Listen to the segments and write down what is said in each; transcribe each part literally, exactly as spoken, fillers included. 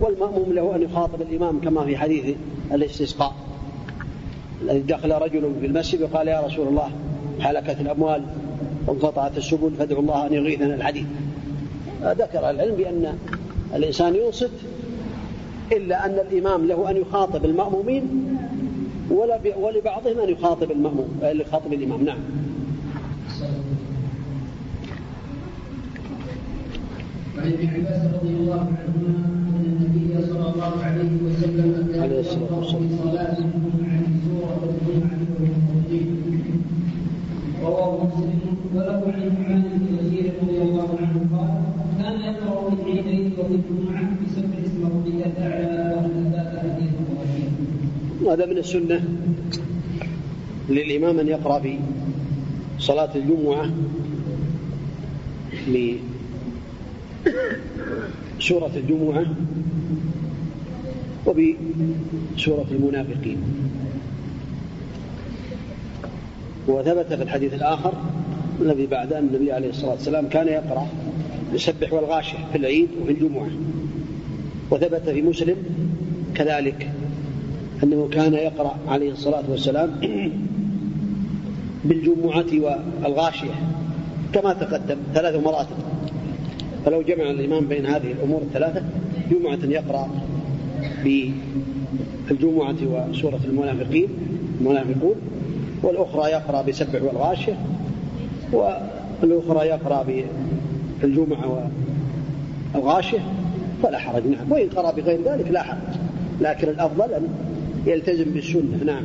والمأموم له أن يخاطب الإمام كما في حديث الاستسقاء الذي دخل رجل في المسجد وقال يا رسول الله حلكت الأموال وانقطعت السبل فادعوا الله أن يغيثنا الحديث. ذكر العلم بأن الإنسان ينصت إلا أن الإمام له أن يخاطب المأمومين ولا ولبعضهم أن يخاطب المأموم اللي يخاطب الإمام. نعم. وعن ابن عباس رضي الله عنهما أن النبي صلى الله عليه وسلم كان يقرأ في صلاته عن سورة الجمعة والموطئ. رواه مسلم. وله عن معاذ بن بشير رضي الله عنه قال كان يقرأ في العيدين وفي الجمعة بسبح اسم ربك الأعلى وأن ذاك حديث صحيح. هذا من السنة للإمام أن يقرأ في صلاة الجمعة بسورة الجمعة وبسورة المنافقين. وثبت في الحديث الآخر الذي بعد أن النبي عليه الصلاة والسلام كان يقرأ يسبح والغاشية في العيد وفي الجمعة. وثبت في مسلم كذلك أنه كان يقرأ عليه الصلاة والسلام بالجمعة والغاشية كما تقدم ثلاث مرات. فلو جمع الإمام بين هذه الأمور الثلاثة جمعة يقرأ بالجمعة وسورة المنافقين المنافقون، والأخرى يقرأ بسبح والغاشية، والأخرى يقرأ بالجمعة والغاشية فلا حرج. نعم. وإن قرأ بغير ذلك لا حرج، لكن الأفضل أن يلتزم بالسنة. نعم.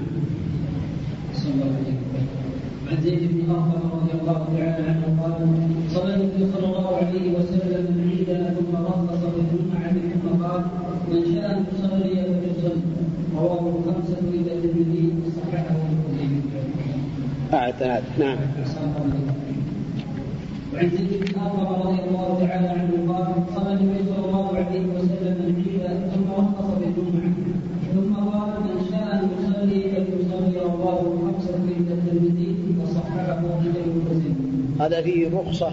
عن زيد بن أرقم رضي الله تعالى عنه قال صلى النبي صلى الله عليه وسلم العيد ثم رخص بالجمعة ثم قال من شاء أن يصلي فليصلي. رواه الخمسة إلى الترمذي صححه. أعتاد. نعم. وعن زيد بن أرقم رضي الله تعالى عنه قال صلى النبي صلى الله عليه وسلم العيد ثم رخص بالجمعة ثم قال من شاء أن يصلي فليصلي. رواه الخمسة إلى الترمذي. هذا فيه رخصة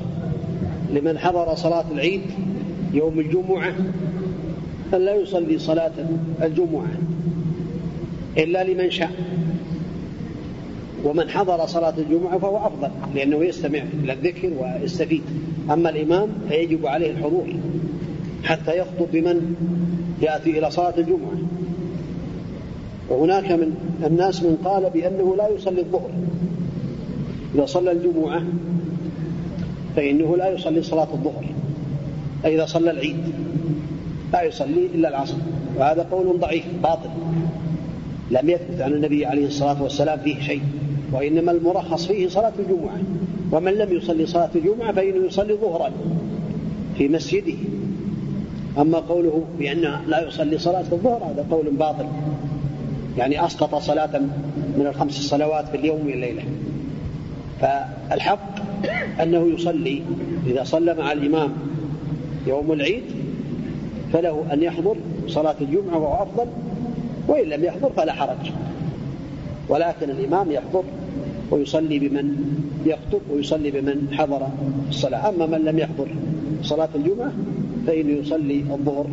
لمن حضر صلاة العيد يوم الجمعة أن لا يصلي صلاة الجمعة إلا لمن شاء، ومن حضر صلاة الجمعة فهو أفضل لأنه يستمع للذكر ويستفيد. أما الإمام فيجب عليه الحضور حتى يخطب بمن يأتي إلى صلاة الجمعة. وهناك من الناس من قال بأنه لا يصلي الظهر، إذا صلى الجمعة فإنه لا يصلي صلاة الظهر، إذا صلى العيد لا يصلي إلا العصر. وهذا قول ضعيف باطل لم يثبت عن النبي عليه الصلاة والسلام فيه شيء، وإنما المرخص فيه صلاة الجمعة. ومن لم يصلي صلاة الجمعة فإنه يصلي ظهرا في مسجده. أما قوله بأنه لا يصلي صلاة الظهر هذا قول باطل، يعني أسقط صلاة من الخمس الصلوات في اليوم والليلة. فالحق أنه يصلي إذا صلى مع الإمام يوم العيد فله أن يحضر صلاة الجمعة وهو أفضل، وإن لم يحضر فلا حرج، ولكن الإمام يحضر ويصلي بمن يخطب ويصلي بمن حضر الصلاة. أما من لم يحضر صلاة الجمعة فإنه يصلي الظهر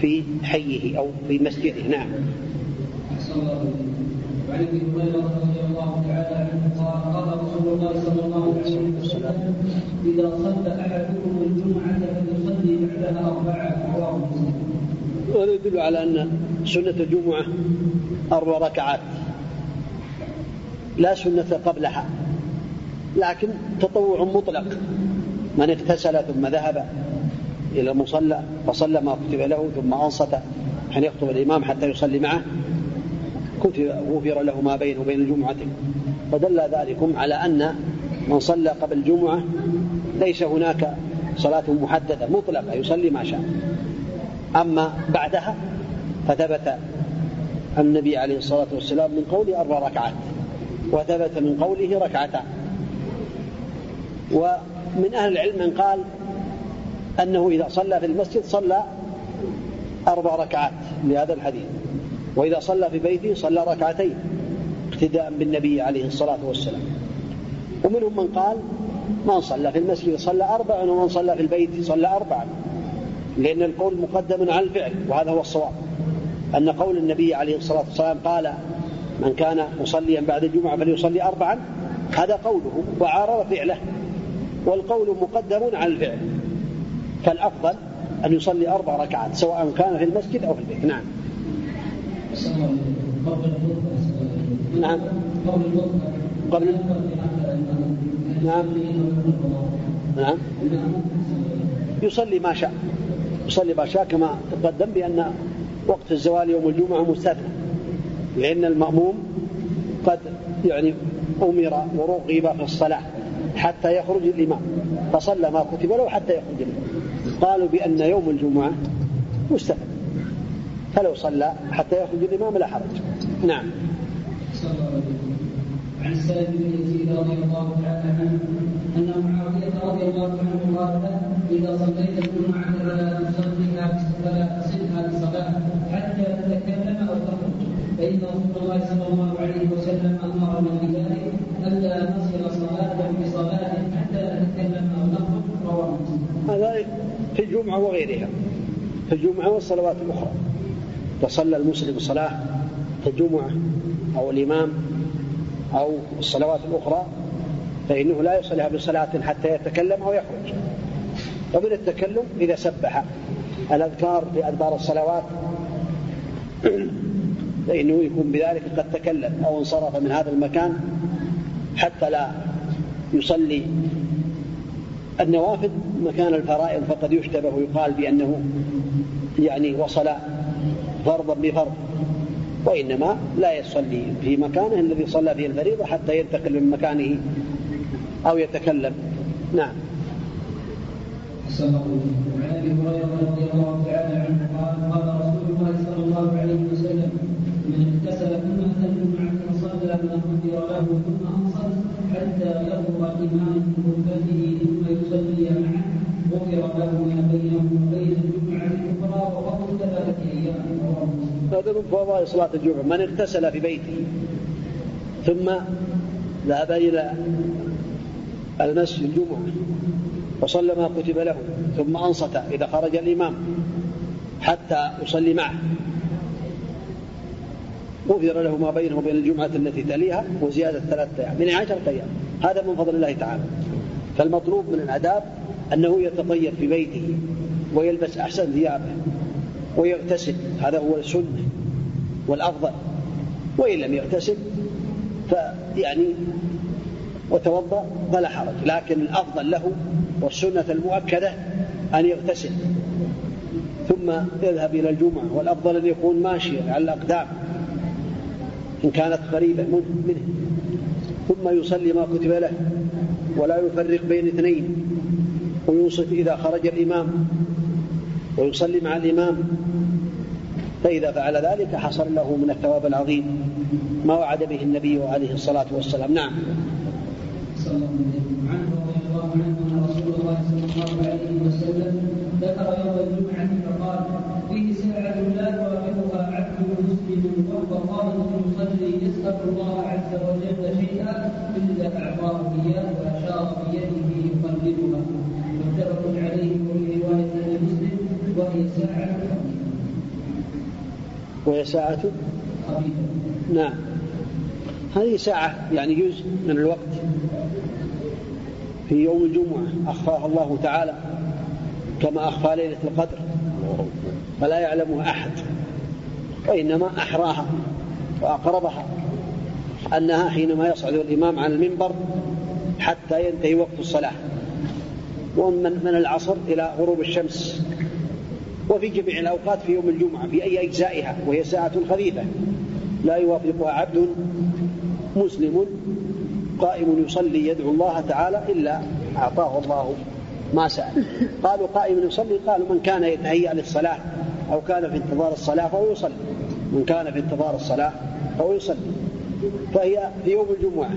في حيه أو في مسجده. نعم. وعن ابي هريره رضي الله تعالى عنه قال قال رسول الله صلى الله عليه وسلم اذا صلى احدكم الجمعه فليصلي بعدها اربعه. رواه مسلم. وهذا يدل على ان سنه الجمعه اربع ركعات لا سنه قبلها، لكن تطوع مطلق. من اغتسل ثم ذهب الى المصلى فصلى ما كتب له ثم انصت ان يخطب الامام حتى يصلي معه كتب غفر له ما بينه وبين الجمعة. فدل ذلكم على أن من صلى قبل الجمعة ليس هناك صلاة محددة مطلقة، يصلي ما شاء. أما بعدها فثبت النبي عليه الصلاة والسلام من قوله أربع ركعات، وثبت من قوله ركعتان. ومن أهل العلم من قال أنه إذا صلى في المسجد صلى أربع ركعات لهذا الحديث، وإذا صلى في بيته صلى ركعتين اقتداء بالنبي عليه الصلاة والسلام. ومنهم من قال من صلى في المسجد صلى أربعا ومن صلى في البيت صلى أربعا، لأن القول مقدم على الفعل، وهذا هو الصواب، أن قول النبي عليه الصلاة والسلام قال من كان مصليا بعد الجمعة فليصلي أربعا، هذا قوله وعارض فعله، والقول مقدم على الفعل، فالأفضل أن يصلي أربع ركعات سواء كان في المسجد أو في البيت. نعم. نعم. قبل. نعم. نعم. يصلي ما شاء، يصلي ما شاء كما تقدم بأن وقت الزوال يوم الجمعة مستثنى، لأن المأموم قد يعني أمر ورغب في الصلاة حتى يخرج الإمام، فصلى ما كتب له حتى يخرج الإمام. قالوا بأن يوم الجمعة مستثنى، فلو صلى حتى يخرج الإمام لا حرج. نعم. عن سالم بن يزيد رضي الله تعالى عنه أن معاوية رضي الله عنه قال إذا صليت الجمعة فلا تصلها فلا تصلها بالصلاة حتى تتكلم أو تخرج، فإن رسول الله صلى الله عليه وسلم أمر من ذلك ألا نصل صلاة بصلاة حتى تتكلم أو تخرج. رواه مسلم. هذا في الجمعة وغيرها، في الجمعة والصلوات الأخرى، فصلى المسلم صلاة في الجمعة أو الإمام أو الصلوات الأخرى فإنه لا يصلها بصلاة حتى يتكلم أو يخرج. ومن التكلم إذا سبح الأذكار في أدبار الصلوات فإنه يكون بذلك قد تكلم أو انصرف من هذا المكان، حتى لا يصلي النوافذ مكان الفرائض، فقد يشتبه ويقال بأنه يعني وصل فرضا بفرض، وإنما لا يصلي في مكانه الذي صلى فيه الفريضة حتى ينتقل من مكانه أو يتكلم. نعم. السلام عليكم ورحمة الله تعالى عنه قال رسول الله صلى الله عليه وسلم من اغتسل ثم أتى الجمعة فصلى فغفر له ثم أنصت حتى يقضى الإمام بخلفه ثم يصلي معه غفر له ما بينه وبين الجمعة الأخرى وقبل ثلاثة أيام. هذا من فضائل صلاة الجمعة. من اغتسل في بيته ثم ذهب إلى المسجد الجمعة وصلى ما كتب له ثم أنصت إذا خرج الإمام حتى يصلي معه غفر له ما بينه وبين الجمعة التي تليها وزيادة ثلاثة أيام من عشرة أيام. هذا من فضل الله تعالى. فالمطلوب من الآداب أنه يتطيب في بيته ويلبس أحسن ثيابه ويغتسل، هذا هو السنة والأفضل. وإن لم يغتسل فيعني وتوضأ فلا حرج، لكن الأفضل له والسنة المؤكدة أن يغتسل ثم يذهب إلى الجمعة، والأفضل أن يكون ماشيا على الأقدام إن كانت قريبة منه، ثم يصلي ما كتب له ولا يفرق بين اثنين، وينصت إذا خرج الإمام ويصلي مع الإمام، فإذا فعل ذلك حصل له من الثواب العظيم ما وعد به النبي عليه الصلاة والسلام. نعم. عن رسول الله صلى الله عليه وسلم ذكر يوم الجمعة فقال فيه ساعة لا يراودها عبد مسلم وهو قائم يصلي يسأل الله عز وجل شيئا إلا أعطاه إياه وأشار بيده يقلبها. متفق عليه وفي رواية مسلم وهي ساعة وهي ساعة خفيفة. نعم. هذه ساعة يعني جزء من الوقت في يوم الجمعة أخفاها الله تعالى كما أخفى ليلة القدر، فلا يعلمها أحد، وإنما أحراها وأقربها أنها حينما يصعد الإمام عن المنبر حتى ينتهي وقت الصلاة، ومن من العصر إلى غروب الشمس، وفي جميع الأوقات في يوم الجمعة في أي أجزائها، وهي ساعة خفيفة لا يوافقها عبد مسلم قائم يصلي يدعو الله تعالى إلا أعطاه الله ما سأل. قالوا قائم يصلي، قالوا من كان يتهيأ للصلاة أو كان في انتظار الصلاة فهو يصلي، من كان في انتظار الصلاة فهو يصلي، فهي في يوم الجمعة.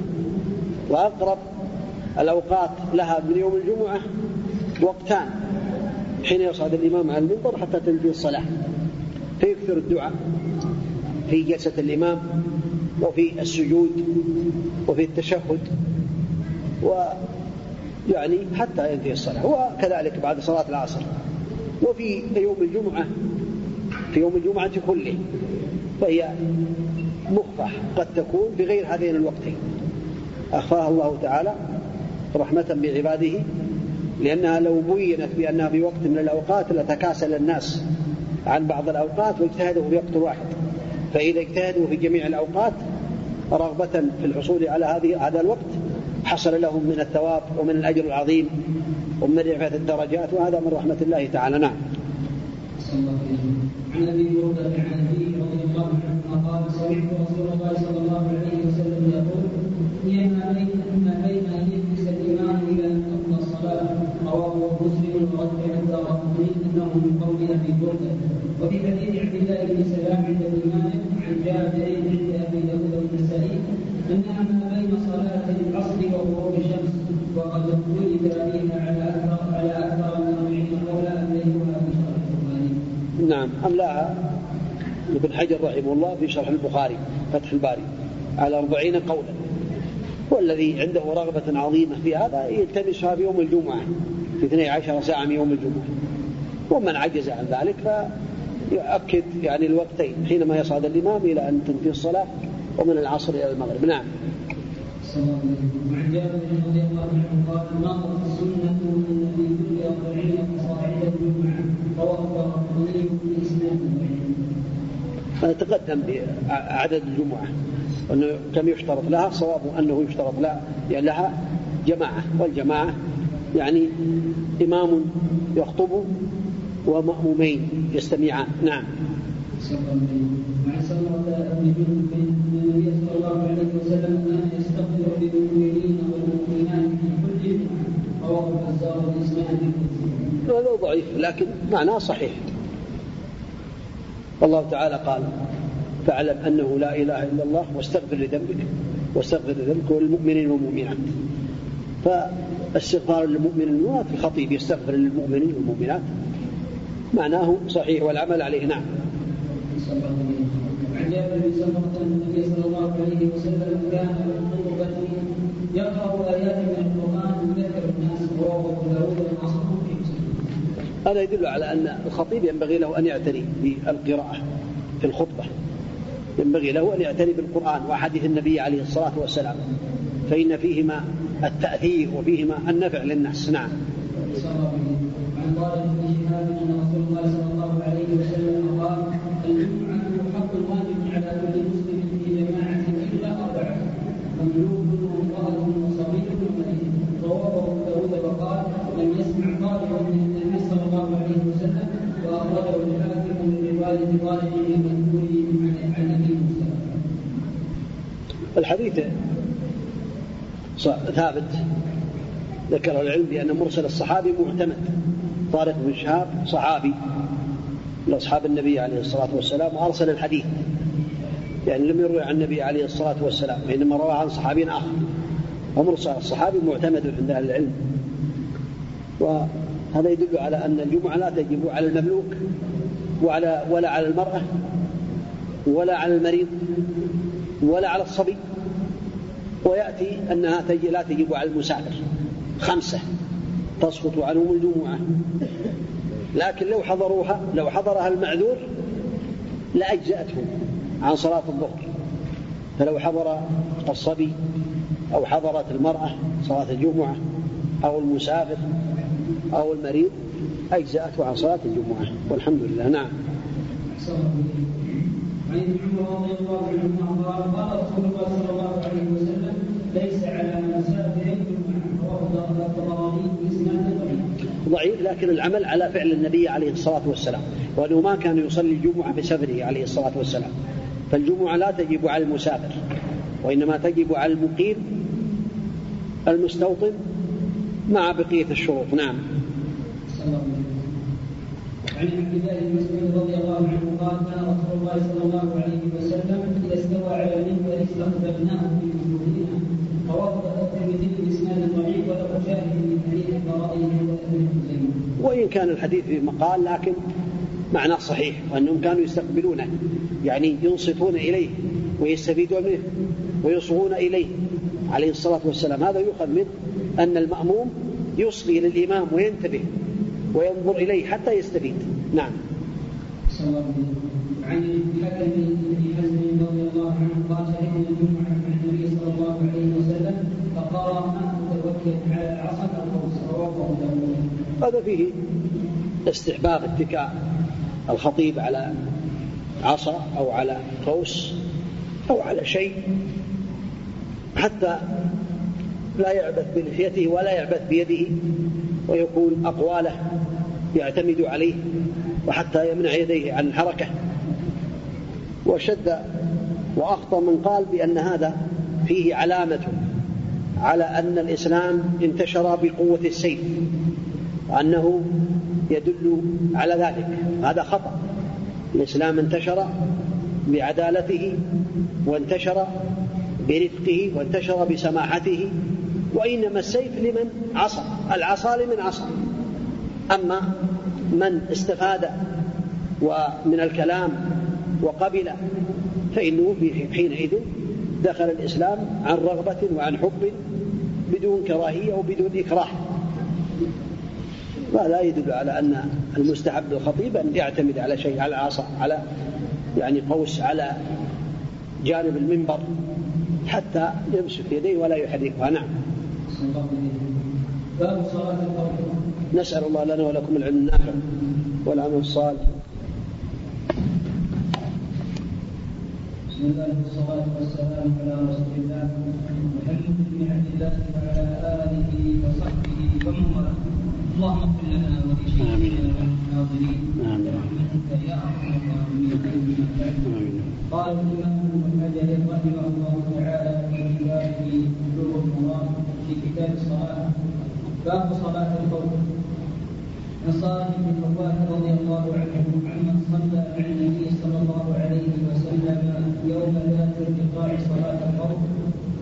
وأقرب الأوقات لها من يوم الجمعة وقتان، حين يصعد الإمام على المنبر حتى تنتهي الصلاة، فيكثر الدعاء في جلسة الإمام وفي السجود وفي التشهد، ويعني حتى ينتهي الصلاة، وكذلك بعد صلاة العصر وفي يوم الجمعة في يوم الجمعة كله، فهي مخفى قد تكون بغير هذين الوقتين، أخفاها الله تعالى رحمة بعباده، لأنها لو بينت بأنها في وقت من الأوقات لتكاسل الناس عن بعض الأوقات واجتهدوا في وقت واحد، فإذا اجتهدوا في جميع الأوقات رغبة في الحصول على هذه هذا الوقت حصل لهم من الثواب ومن الأجر العظيم ومن رفعة الدرجات، وهذا من رحمة الله تعالى. نعم. عن أبي هريرة رضي الله عنه قال: سمعت رسول الله صلى الله عليه وسلم يقول: نعم ما بين يدي سليمان إلى أن تقضى الصلاة. رواه مسلم وغيره حتى رأى أنه من قول أبي بردة. وفي حديث عبد الله بن سلام عند ابن مالك عن جابر عند أبي داود والنسائي أنها ما بين صلاة العصر وغروب الشمس، وقد اختلف عليها على أكثر على أكثر من أربعين قولا أمليها في شرح البخاري. نعم، أملاها ابن حجر رحمه الله في شرح البخاري فتح الباري على أربعين قولا، والذي عنده رغبة عظيمة في هذا يلتمسها في يوم الجمعة في اثني عشر ساعة من يوم الجمعة، ومن عجز عن ذلك فيؤكد يعني الوقتين حينما يصعد الإمام إلى أن تنتهي الصلاة ومن العصر إلى المغرب. نعم. عن جابر رضي الله عنه قال: ناقض السنة من في كل أربعين صاعدا الجمعة. رواه البخاري بإسناده. تقدم بعدد الجمعة أنه كم يشترط لها، صواب أنه يشترط لها جماعة، والجماعة يعني إمام يخطب ومأمومين يستمعان. نعم. مع سمرة أبن جنب من النبي صلى الله عليه وسلم أن يستغفر للمؤمنين والمؤمنات في كل جمعة. رواه البزار والإسناد. هذا ضعيف لكن معناه صحيح. والله تعالى قال: فاعلم أنه لا إله إلا الله واستغفر لذنبك واستغفر لذنبك والمؤمنين والمؤمنات. فالاستغفار للمؤمن والمؤمنات الخطيب يستغفر للمؤمنين والمؤمنات، معناه صحيح والعمل عليه. نعم. عن جابر بن سمرة أن النبي صلى الله عليه وسلم كان في خطبته يقرأ آيات من القرآن يذكر الناس. رواه أبو داود والنسائي. هذا يدل على أن الخطيب ينبغي له أن يعتني بالقراءة في الخطبة، ينبغي له أن يعتني بالقرآن وحديث النبي عليه الصلاة والسلام، فإن فيهما التأثير وفيهما النفع للناس. نعم. عن طارق بن شهاب أن رسول الله صلى الله عليه وسلم قال: الجمعة حق واجب على كل مسلم في جماعة إلا أربعة: مملوك وامرأة وصبي ومريض. رواه أبو داود وقال: لم يسمع طارق من النبي صلى الله عليه وسلم. وأخرجه الحاكم من رواية طارق المذكور عن أبي موسى. الحديث ثابت، ذكر العلم بأن مرسل الصحابي معتمد. طارق بن شهاب صحابي من أصحاب النبي عليه الصلاة والسلام، وأرسل الحديث، يعني لم يروي عن النبي عليه الصلاة والسلام وإنما روى عن صحابي آخر، ومرسل الصحابي معتمد عند أهل العلم. وهذا يدل على أن الجمعة لا تجب على المملوك وعلى ولا على المرأة ولا على المريض ولا على الصبي، ويأتي أنها لا تجب على المسافر، خمسة تسقط عنهم الجمعة، لكن لو حضروها لو حضرها المعذور لأجزأته عن صلاة الظهر. فلو حضر الصبي أو حضرت المرأة صلاة الجمعة أو المسافر أو المريض أجزأته عن صلاة الجمعة، والحمد لله. نعم. عن عمر رضي الله عنه قال: رسول الله صلى الله عليه وسلم ليس على مسافر ضعيف، لكن العمل على فعل النبي عليه الصلاة والسلام، وأنه ما كان يصلي الجمعة بسفره عليه الصلاة والسلام، فالجمعة لا تجب على المسافر وإنما تجب على المقيم المستوطن مع بقية الشروط. نعم. عن عبد الله بن مسعود رضي الله عنه قال: كان رسول الله صلى الله عليه وسلم إذا استوى على المنبر استقبلناه بوجوهنا. رواه الترمذي بإسناد ضعيف ولقد شاهد من حديث البراء وابن خزيمة. وإن كان الحديث في مقال لكن معناه صحيح، وأنهم كانوا يستقبلونه يعني ينصتون إليه ويستفيدون منه ويصغون إليه عليه الصلاة والسلام. هذا يؤخذ من أن المأموم يصغي للإمام وينتبه وينظر إليه حتى يستفيد. نعم. عن الحاكم بن حزم رضي الله عنه قال شهدنا الجمعة مع النبي صلى الله عليه وسلم فقال ما تتوكل على العصا القوس رواه أبو داود. هذا فيه استحباب اتكاء الخطيب على عصا أو على قوس أو على شيء حتى لا يعبث بلحيته ولا يعبث بيده ويكون أقواله يعتمد عليه وحتى يمنع يديه عن الحركة. وشد وأخطأ من قال بأن هذا فيه علامة على أن الإسلام انتشر بقوة السيف وأنه يدل على ذلك. هذا خطأ. الإسلام انتشر بعدالته وانتشر برفقه وانتشر بسماحته، وإنما السيف لمن عصى، العصا لمن عصى. أما من استفاد ومن الكلام وقبل فإنه حينئذ دخل الإسلام عن رغبة وعن حب بدون كراهية وبدون إكراه. ولا يدل على أن المستحب الخطيب أن يعتمد على شيء، على عصا، على يعني قوس، على جانب المنبر حتى يمسك يديه ولا يحركها. نعم. نسأل الله لنا ولكم العلم النافع والعمل الصالح. بسم الله والصلاة والسلام على رسول الله محمد بن عبد الله وعلى آله وصحبه ومن والاه. اللهم اغفر لنا ولشيخنا والحاضرين برحمتك يا أرحم الراحمين. قال الإمام ابن حجر رحمه الله تعالى في كتابه بلوغ المرام في كتاب الصلاة باب صلاة القوم. عن صالح بن عباد رضي الله عنه عمن صلى مع النبي صلى الله عليه وسلم يوم ذات انقطاع صلاة القوم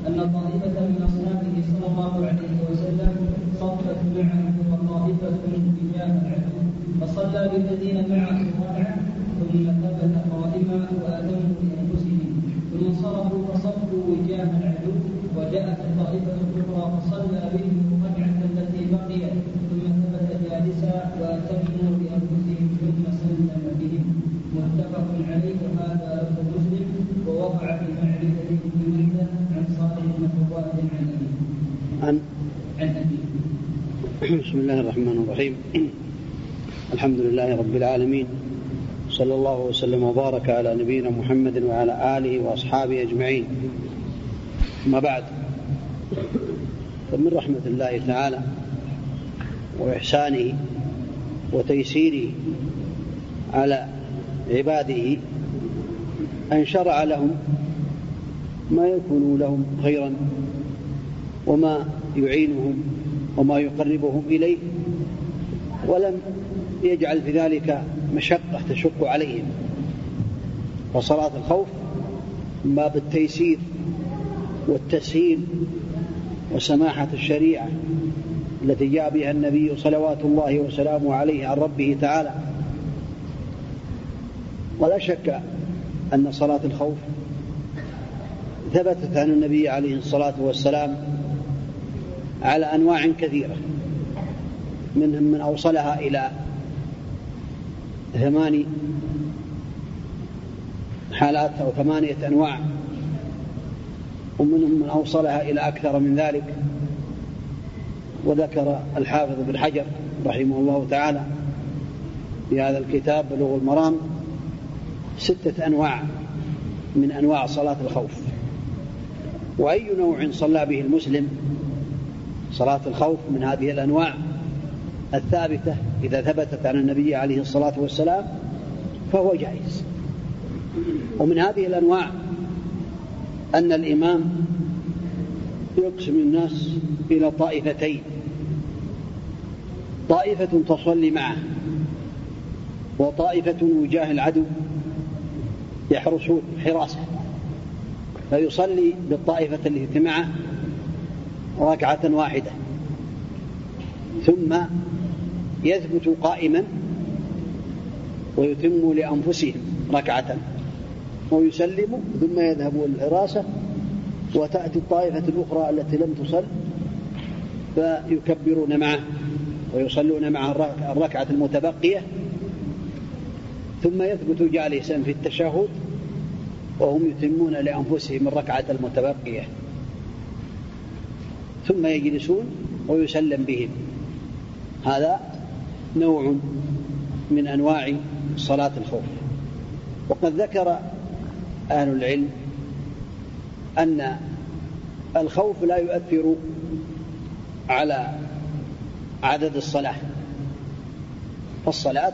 أن طائفة من أصحابه صلى الله عليه وسلم صفت معه وطائفة تجاه العدو فصلى بالذين معه ركعة ثم ثبت قائما وأتموا بأنفسهم ثم انصرفوا فصفوا وجاه العدو وجاءت الطائفة الأخرى فصلى بهم ركعة التي بقيت ثم ثبت جالسا وأتموا بأنفسهم ثم سلم بهم متفق عليه. وهذا لفظ مسلم ووقع في معرفة ابن حجر عن صالح بن عباد عن أبيه. بسم الله الرحمن الرحيم. الحمد لله رب العالمين، صلى الله وسلم وبارك على نبينا محمد وعلى آله وأصحابه أجمعين، ما بعد. فمن رحمة الله تعالى وإحسانه وتيسيره على عباده أن شرع لهم ما يكون لهم خيرا وما يعينهم وما يقربهم إليه، ولم يجعل في ذلك مشقة تشق عليهم. وصلاة الخوف ما بالتيسير والتسهيل وسماحة الشريعة التي جاء بها النبي صلوات الله وسلامه عليه عن ربه تعالى. ولا شك أن صلاة الخوف ثبتت عن النبي عليه الصلاة والسلام على أنواع كثيرة، منهم من أوصلها إلى ثماني حالات أو ثمانية أنواع، ومنهم من أوصلها إلى أكثر من ذلك. وذكر الحافظ ابن حجر رحمه الله تعالى في هذا الكتاب بلوغ المرام ستة أنواع من أنواع صلاة الخوف. وأي نوع صلى به المسلم صلاة الخوف من هذه الأنواع الثابتة إذا ثبتت عن النبي عليه الصلاة والسلام فهو جائز. ومن هذه الأنواع أن الإمام يقسم الناس إلى طائفتين، طائفة تصلي معه وطائفة وجاه العدو يحرسون حراسة، فيصلي بالطائفة التي معه ركعة واحدة ثم يثبت قائما ويتم لأنفسهم ركعة ويسلم ثم يذهبوا للحراسة، وتأتي الطائفة الأخرى التي لم تصل فيكبرون معه ويصلون مع الركعة المتبقية ثم يثبت جالسا في التشهد وهم يتمون لأنفسهم الركعة المتبقية ثم يجلسون ويسلم بهم. هذا نوع من أنواع صلاة الخوف. وقد ذكر أهل العلم أن الخوف لا يؤثر على عدد الصلاة، فالصلاة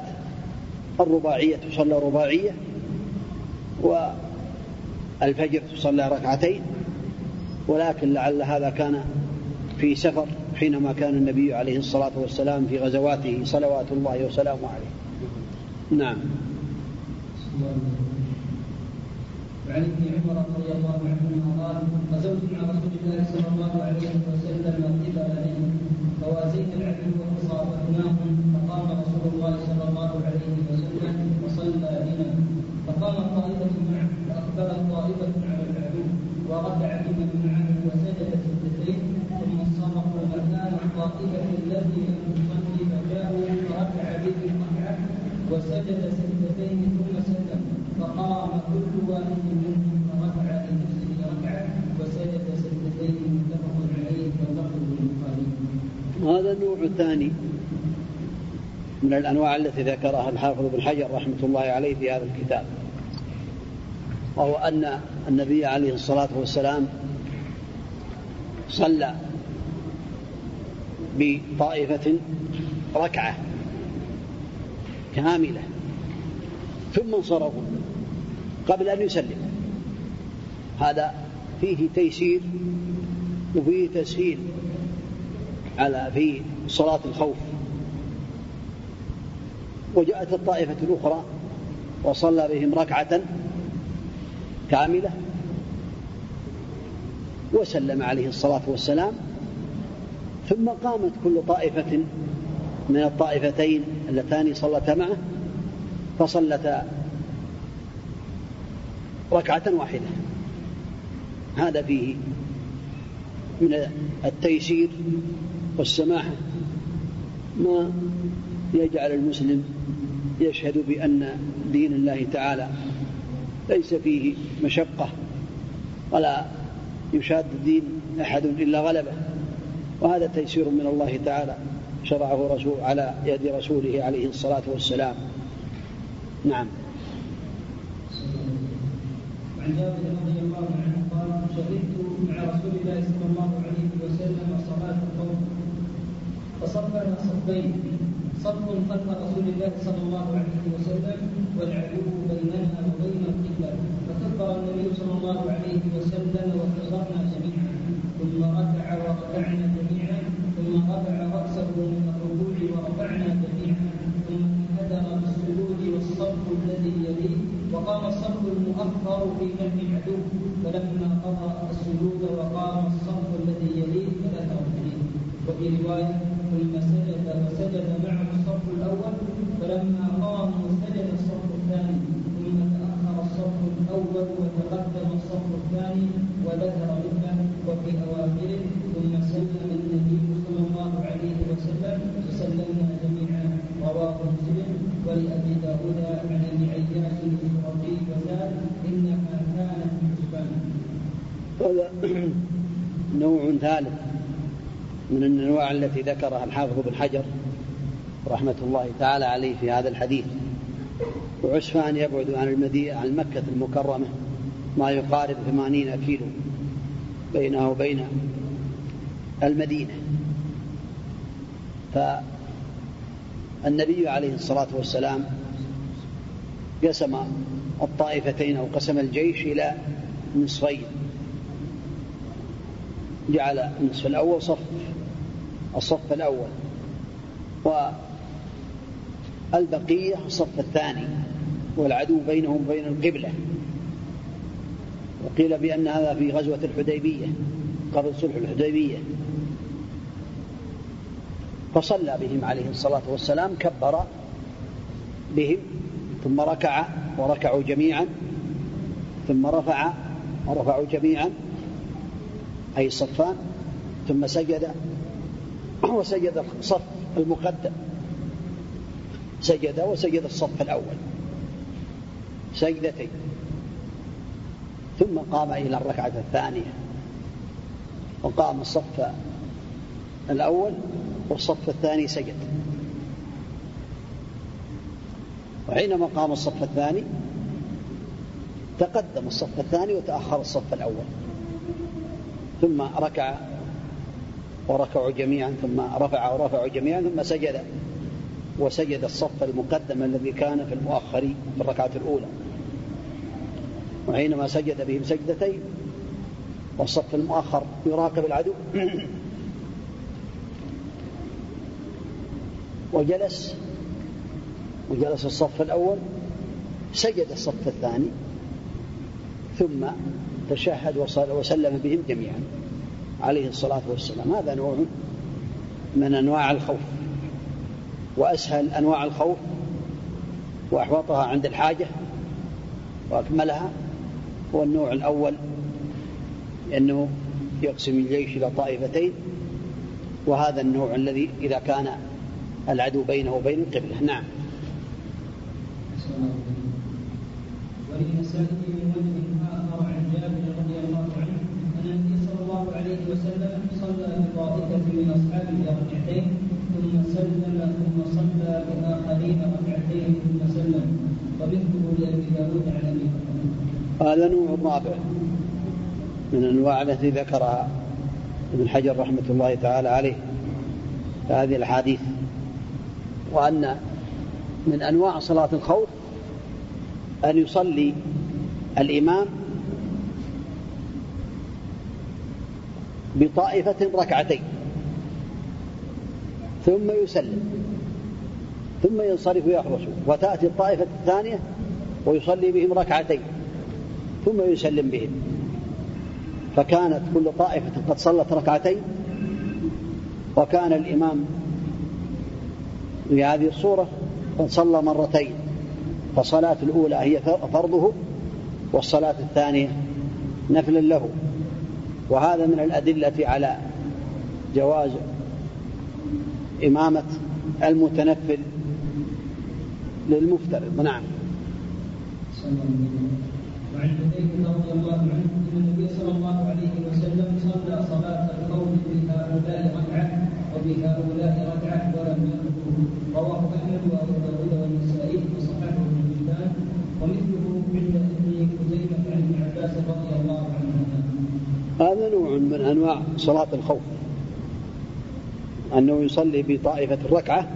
الرباعية تصلى رباعية، والفجر تصلى ركعتين، ولكن لعل هذا كان في سفر حينما كان النبي عليه الصلاة والسلام في غزواته صلوات الله وسلامه عليه. نعم. وعن ابن عمر رضي الله عنهما قال: غزوت مع رسول الله صلى الله عليه وسلم والقبل منه فوازيت العدل وأصابناهم، فقام رسول الله صلى الله عليه وسلم وصلى بنا، فقامت طائفة معه فأقبلت طائفة على العدو ورجع بهم معه وسجدت السجدتين، ثم انصرفوا وأذان الطائفة التي لم تصلي فجاءوا فركع بهم ركعة وسجد سجدتين ثم سلم، فقام كل واحد منهم فركع لنفسه ركعة وسجد سجدتين، متفق عليه ونقل للبخاري. هذا النوع الثاني من الأنواع التي ذكرها الحافظ ابن حجر رحمة الله عليه في هذا الكتاب، وهو أن النبي عليه الصلاة والسلام صلى بطائفة ركعة كاملة ثم انصرفوا قبل أن يسلم. هذا فيه تيسير وفيه تسهيل على في صلاة الخوف. وجاءت الطائفة الأخرى وصلى بهم ركعة كاملة وسلم عليه الصلاة والسلام، ثم قامت كل طائفة من الطائفتين اللتان صلت معه فصلت ركعة واحدة. هذا فيه من التيسير والسماحة ما يجعل المسلم يشهد بأن دين الله تعالى ليس فيه مشقة ولا يشاد الدين أحد إلا غلبه، وهذا تيسير من الله تعالى شرعه رسول على يد رسوله عليه الصلاة والسلام. نعم. عن جابر رضي الله عنه قال: شهدت مع رسول الله صلى الله عليه وسلم صلاة القوم فصفنا صفين، صف خلف رسول الله صلى الله عليه وسلم والعدو بيننا وبين القبلة، فكبر النبي صلى الله عليه وسلم وانصرفنا جميعا، ثم ركع وركعنا جميعا، ثم رفع رأسه من الركوع ورفعنا جميعا، ثم انهدر بالسجود والصف الذي يليه، وقام الصف المؤخر في نهر العدو، فلما قضى السجود وقام الصف الذي يليه فذكر فيه. وفي رواية: ثم سجد وسجد معه الصف الأول، فلما قاموا سجد الصف الثاني، ثم تأخر الصف الأول وتقدم الصف الثاني وذكر منه. وفي أواخره: ثم سلم النبي صلى الله عليه وسلم فسلمنا جميعا. رواه مسلم. ولأبي داود عن ابن عياش الزرقي وزاد: إنها كانت حسبانا. هذا نوع ثالث من الأنواع التي ذكرها الحافظ بن حجر رحمة الله تعالى عليه في هذا الحديث. وعسفان يبعد عن المدينة عن مكة المكرمة ما يقارب ثمانين كيلو بينه وبين المدينة، فالنبي عليه الصلاة والسلام قسم الطائفتين أو قسم الجيش إلى نصفين، جعل النصف الأول صف الصف الأول والبقية الصف الثاني والعدو بينهم بين القبلة. وقيل بأن هذا في غزوة الحديبية قبل صلح الحديبية. فصلى بهم عليه الصلاة والسلام، كبر بهم ثم ركع وركعوا جميعا، ثم رفع ورفعوا جميعا أي الصفان، ثم سجد وسجد الصف المقدم سجد وسجد الصف الأول سجدتين، ثم قام إلى الركعة الثانية وقام الصف الأول والصف الثاني سجد، وحينما قام الصف الثاني تقدم الصف الثاني وتأخر الصف الأول، ثم ركع وركعوا جميعا، ثم رفع ورفعوا جميعا، ثم سجد وسجد الصف المقدم الذي كان في المؤخر في الركعة الأولى، وحينما سجد بهم سجدتين والصف المؤخر يراقب العدو وجلس وجلس الصف الأول سجد الصف الثاني ثم تشهد وسلم بهم جميعا عليه الصلاة والسلام. هذا نوع من أنواع الخوف، وأسهل أنواع الخوف وأحوطها عند الحاجة وأكملها هو النوع الأول، أنه يقسم الجيش إلى طائفتين، وهذا النوع الذي إذا كان العدو بينه وبين القبلة. نعم. وسلم صلى بطائفة من أصحابه ركعتين ثم سلم ثم صلى بآخرين ركعتين ثم سلم، ومثله لأبي داود عن أبي هريرة. هذا نوع الرابع من أنواع التي ذكرها ابن حجر رحمة الله تعالى عليه هذه الحديث، وأن من أنواع صلاة الخوف أن يصلي الإمام بطائفة ركعتين ثم يسلم ثم ينصرف ويخرج، وتأتي الطائفة الثانية ويصلي بهم ركعتين ثم يسلم بهم، فكانت كل طائفة قد صلت ركعتين، وكان الإمام بهذه الصورة قد صلى مرتين، فصلاة الأولى هي فرضه والصلاة الثانية نفلا له. وهذا من الأدلة على جواز إمامة المتنفل للمفترض. نعم. وعن حذيفة رضي الله عنه أن النبي صلى الله عليه وسلم صلى صلاة القوم بهؤلاء ركعة وبهؤلاء ركعة ولم يقضوا، رواه أحمد وأبو داود والنسائي وصححه ابن حبان، ومثله عند ابن خزيمة عن ابن عباس رضي الله عنه. هذا نوع من أنواع صلاة الخوف، أنه يصلي بطائفة الركعة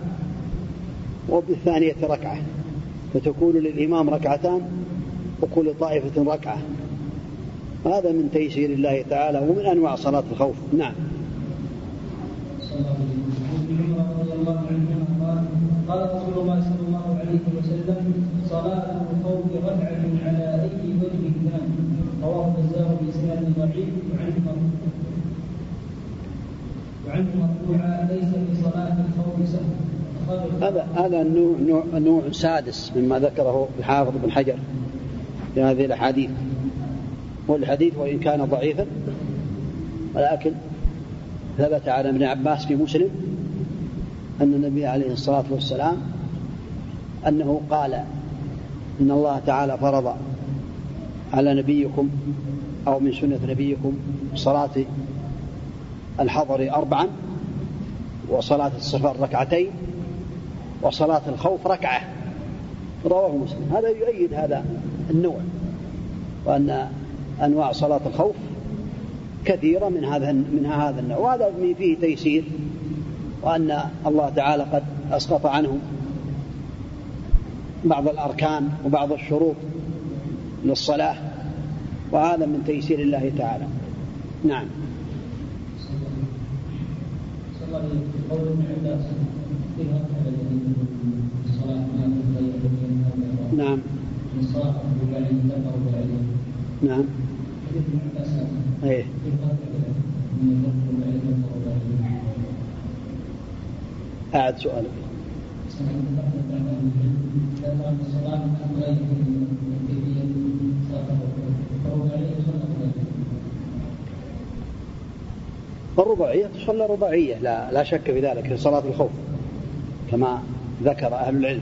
وبالثانية ركعة، فتكون للإمام ركعتان وكل طائفة ركعة، هذا من تيسير الله تعالى ومن أنواع صلاة الخوف. نعم. قال رسول الله صلى الله عليه وسلم صلاة الخوف ركعة على أي وجه كان، رواه النسائي بإسناد ضعيف وعنه مرفوعا ليس بصلاة الخوف سهوا. هذا هذا النوع نوع النوع السادس مما ذكره الحافظ بن حجر في هذه الأحاديث، والحديث وإن كان ضعيفا ولكن ثبت على ابن عباس في مسلم أن النبي عليه الصلاة والسلام أنه قال إن الله تعالى فرض على نبيكم أو من سنة نبيكم صلاة الحضر أربعا، وصلاة السفر ركعتين، وصلاة الخوف ركعة، رواه مسلم. هذا يؤيد هذا النوع، وأن أنواع صلاة الخوف كثيرة من هذا من هذا النوع، وهذا فيه تيسير، وأن الله تعالى قد أسقط عنهم بعض الأركان وبعض الشروط للصلاة، وهذا من تيسير الله تعالى. نعم. نعم. نعم. إيه. أعد سؤالك. الرباعية تصلى رباعية لا, لا شك في ذلك في صلاة الخوف، كما ذكر أهل العلم،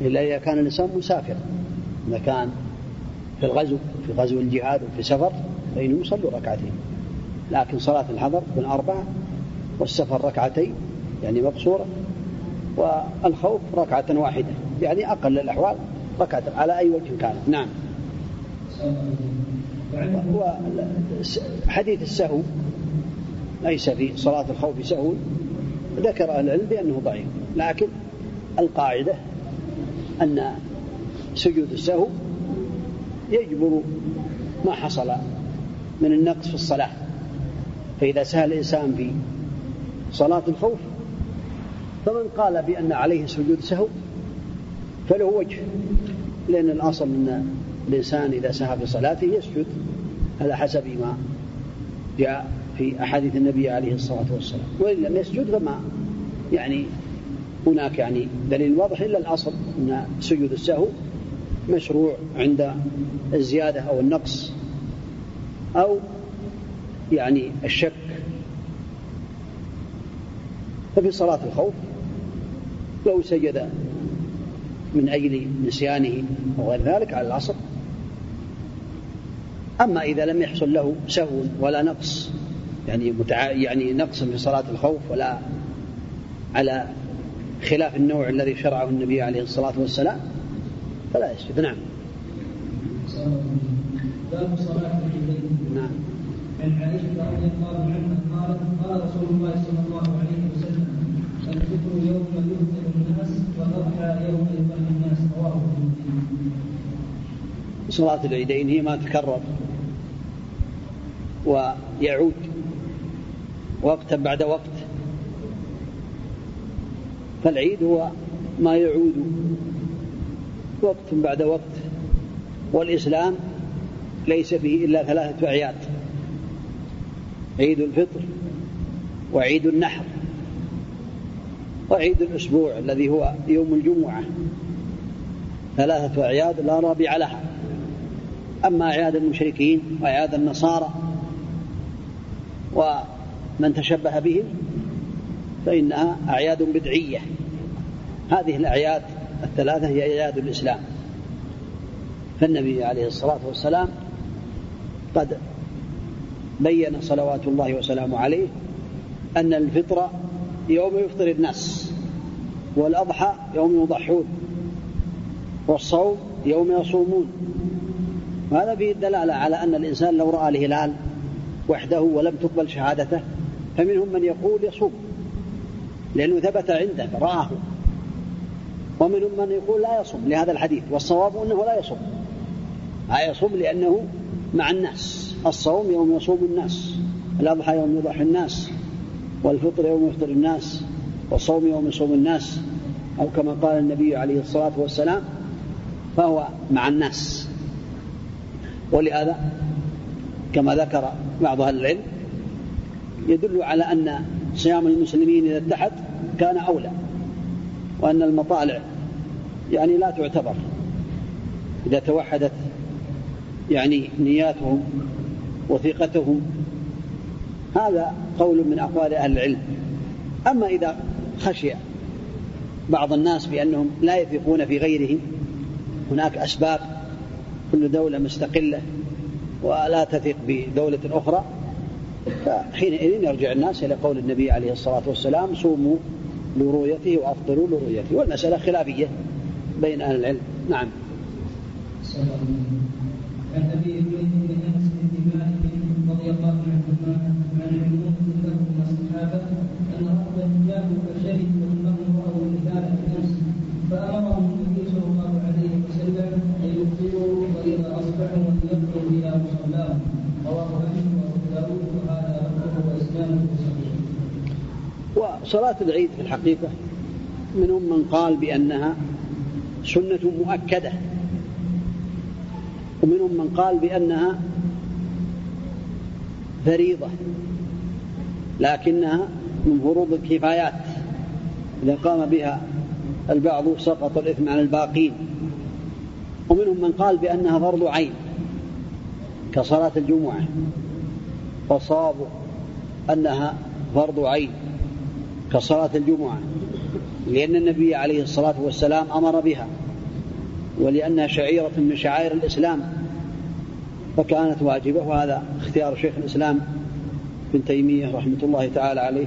إلا إذا كان الإنسان مسافر، إذا كان في الغزو في غزو الجهاد وفي سفر فإنه يصلي ركعتين، لكن صلاة الحضر بالأربع والسفر ركعتين يعني مقصورة، والخوف ركعة واحدة يعني أقل الأحوال ركعة على أي وجه كانت. نعم. وحديث السهو ليس في صلاة الخوف سهو، ذكر أهل العلم بأنه ضعيف، لكن القاعدة أن سجود السهو يجبر ما حصل من النقص في الصلاة، فإذا سهل الإنسان في صلاة الخوف فمن قال بأن عليه سجود سهو فله وجه، لأن الأصل أن الإنسان إذا سهى في صلاته يسجد على حسب ما جاء في أحاديث النبي عليه الصلاة والسلام، وإن لم يسجد فما يعني هناك يعني دليل واضح، إلا الأصل أن سجود السهو مشروع عند الزيادة أو النقص أو يعني الشك. ففي صلاة الخوف لو سجد من أجل نسيانه أو غير ذلك على العصر، أما إذا لم يحصل له سهو ولا نقص يعني, متع... يعني نقص في صلاة الخوف ولا على خلاف النوع الذي شرعه النبي عليه الصلاة والسلام فلا يسجد. نعم. نعم. عن عائشة رضي الله عنها قالت قال رسول الله صلى الله عليه وسلم الفطر يوم يفطر الناس والأضحى يوم يضحى الناس. رواه مسلم. صلاة العيدين هي ما تكرر ويعود وقتا بعد وقت، فالعيد هو ما يعود وقت بعد وقت، والإسلام ليس فيه إلا ثلاثة أعياد: عيد الفطر وعيد النحر وعيد الأسبوع الذي هو يوم الجمعة، ثلاثة أعياد لا رابع لها. أما أعياد المشركين وأعياد النصارى ومن تشبه بهم فإنها أعياد بدعية. هذه الأعياد الثلاثة هي أعياد الإسلام، فالنبي عليه الصلاة والسلام قد بين صلوات الله وسلامه عليه أن الفطر يوم يفطر الناس، والأضحى يوم يضحون، والصوم يوم يصومون. وهذا فيه الدلالة على أن الإنسان لو رأى الهلال وحده ولم تقبل شهادته فمنهم من يقول يصوم لأنه ثبت عنده رآه، ومنهم من يقول لا يصوم لهذا الحديث، والصواب أنه لا يصوم، لا يصوم لأنه مع الناس. الصوم يوم يصوم الناس، الأضحى يوم يضحي الناس، والفطر يوم يفطر الناس، والصوم يوم يصوم الناس، أو كما قال النبي عليه الصلاة والسلام فهو مع الناس. ولهذا كما ذكر بعض أهل العلم يدل على أن صيام المسلمين إذا اتحد كان أولى، وأن المطالع يعني لا تعتبر إذا توحدت يعني نياتهم وثيقتهم. هذا قول من أقوال أهل العلم. أما إذا خشي بعض الناس بأنهم لا يثقون في غيرهم، هناك أسباب، كل دولة مستقلة ولا تثق بدولة أخرى، فحينئذ يرجع الناس إلى قول النبي عليه الصلاة والسلام صوموا لرؤيته وأفطروا لرؤيته، والمسألة خلافية بين أهل العلم. نعم. رضي الله عنهما عن عموم لهم الصحابة أن رغبة جاءوا فشهدوا أنهم رأوا الهلال الأمس، فأمرهم النبي صلى الله عليه وسلم أن يفطروا، وإذا أصبحوا أن يفطروا إلى مصلاهم. رواه أحمد وأبو داود، وهذا أمره وإسلامه صحيح. وصلاة العيد في الحقيقة منهم من قال بأنها سنة مؤكدة، ومنهم من قال بأنها فريضة لكنها من فروض الكفايات، إذا قام بها البعض سقط الإثم عن الباقين. ومنهم من قال بأنها فرض عين كصلاة الجمعة، فصابوا أنها فرض عين كصلاة الجمعة، لأن النبي عليه الصلاة والسلام أمر بها، ولأنها شعيرة من شعائر الإسلام فكانت واجبة، وهذا اختيار شيخ الإسلام بن تيمية رحمة الله تعالى عليه،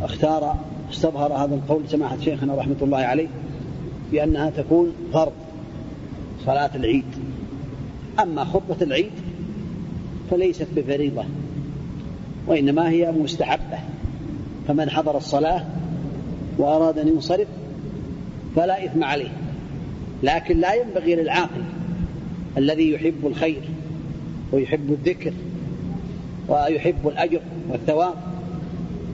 واختار استظهر هذا القول سماحة شيخنا رحمة الله عليه بأنها تكون فرض صلاة العيد. أما خطبة العيد فليست بفريضة، وإنما هي مستحبة، فمن حضر الصلاة وأراد أن ينصرف فلا إثم عليه، لكن لا ينبغي للعاقل الذي يحب الخير ويحب الذكر ويحب الأجر والثواب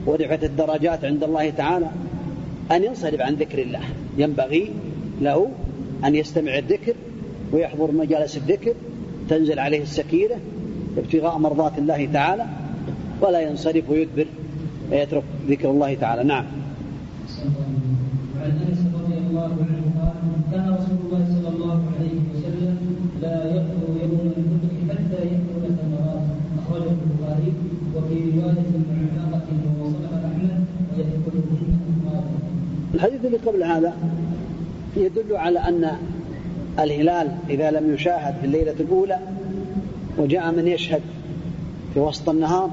ورفعة الدرجات عند الله تعالى أن ينصرف عن ذكر الله. ينبغي له أن يستمع الذكر ويحضر مجالس الذكر، تنزل عليه السكينة ابتغاء مرضات الله تعالى، ولا ينصرف ويدبر ويترك ذكر الله تعالى. نعم. كان رسول الله صلى الله عليه وسلم لا يقضي يوم الفطر حتى يأكل ثمرات، أخرجه البخاري، وفي رواية المعناقة وصلها أحمد ويأكل ثمرات. الحديث اللي قبل هذا يدل على أن الهلال إذا لم يشاهد في الليلة الأولى وجاء من يشهد في وسط النهار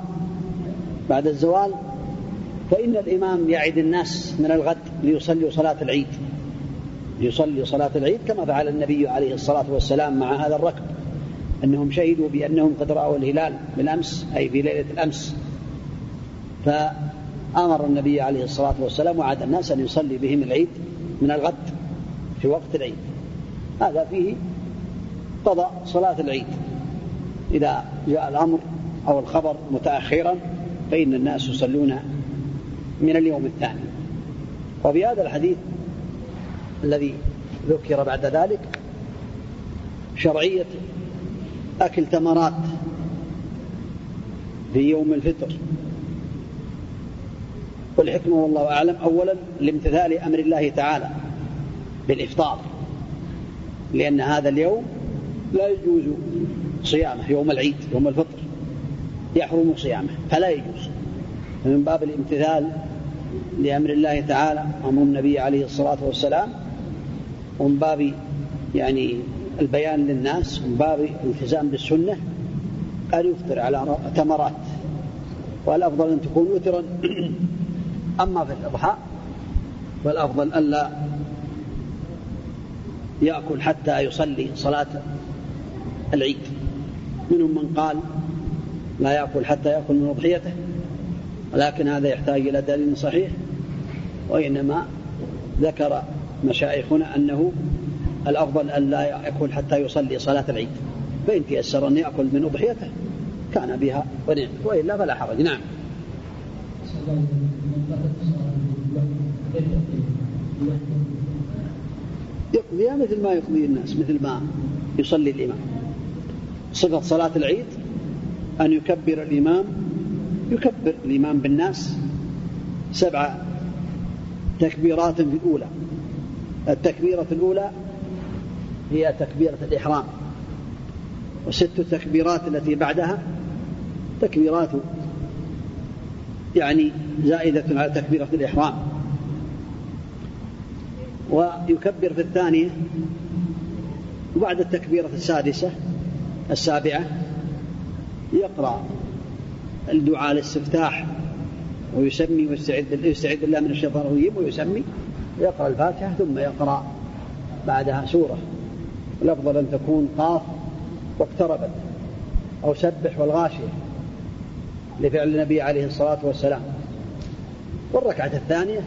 بعد الزوال فإن الإمام يعد الناس من الغد ليصلي صلاة العيد، يصلي صلاة العيد كما فعل النبي عليه الصلاة والسلام مع هذا الركب، أنهم شهدوا بأنهم قد رأوا الهلال بالأمس أي في ليلة الأمس، فأمر النبي عليه الصلاة والسلام وعد الناس أن يصلي بهم العيد من الغد في وقت العيد. هذا فيه قضاء صلاة العيد، إذا جاء الأمر أو الخبر متأخرا فإن الناس يصلون من اليوم الثاني. وبهذا الحديث الذي ذكر بعد ذلك شرعية أكل تمرات في يوم الفطر، والحكمة والله أعلم أولا لامتثال أمر الله تعالى بالإفطار، لأن هذا اليوم لا يجوز صيامه، يوم العيد يوم الفطر يحرم صيامه فلا يجوز، فمن باب الامتثال لأمر الله تعالى أمر النبي عليه الصلاة والسلام، ومن باب يعني البيان للناس، ومن باب الالتزام بالسنة أن يفطر على تمرات، والأفضل أن تكون وترا. أما في الأضحى والأفضل ألا يأكل حتى يصلي صلاة العيد، منهم من قال لا يأكل حتى يأكل من أضحيته، ولكن هذا يحتاج إلى دليل صحيح، وإنما ذكر مشايخنا أنه الأفضل أن لا يأكل حتى يصلي صلاة العيد، فإن تيسر أن يأكل من أضحيته كان بها ونعم، وإلا فلا حرج. نعم. يقضيها مثل ما يقضي الناس، مثل ما يصلي الإمام. صفة صلاة العيد أن يكبر الإمام يكبر الإمام بالناس سبع تكبيرات في الأولى. التكبيرة الأولى هي تكبيرة الإحرام، وست تكبيرات التي بعدها تكبيرات يعني زائدة على تكبيرة الإحرام. ويكبر في الثانية، وبعد التكبيرة السادسة السابعة يقرأ الدعاء للاستفتاح ويسمي ويستعد بالله من الشيطان الرجيم ويسمي ويقرأ الفاتحة، ثم يقرأ بعدها سورة، والأفضل أن تكون قاف واقتربت أو سبح والغاشية لفعل النبي عليه الصلاة والسلام. والركعة الثانية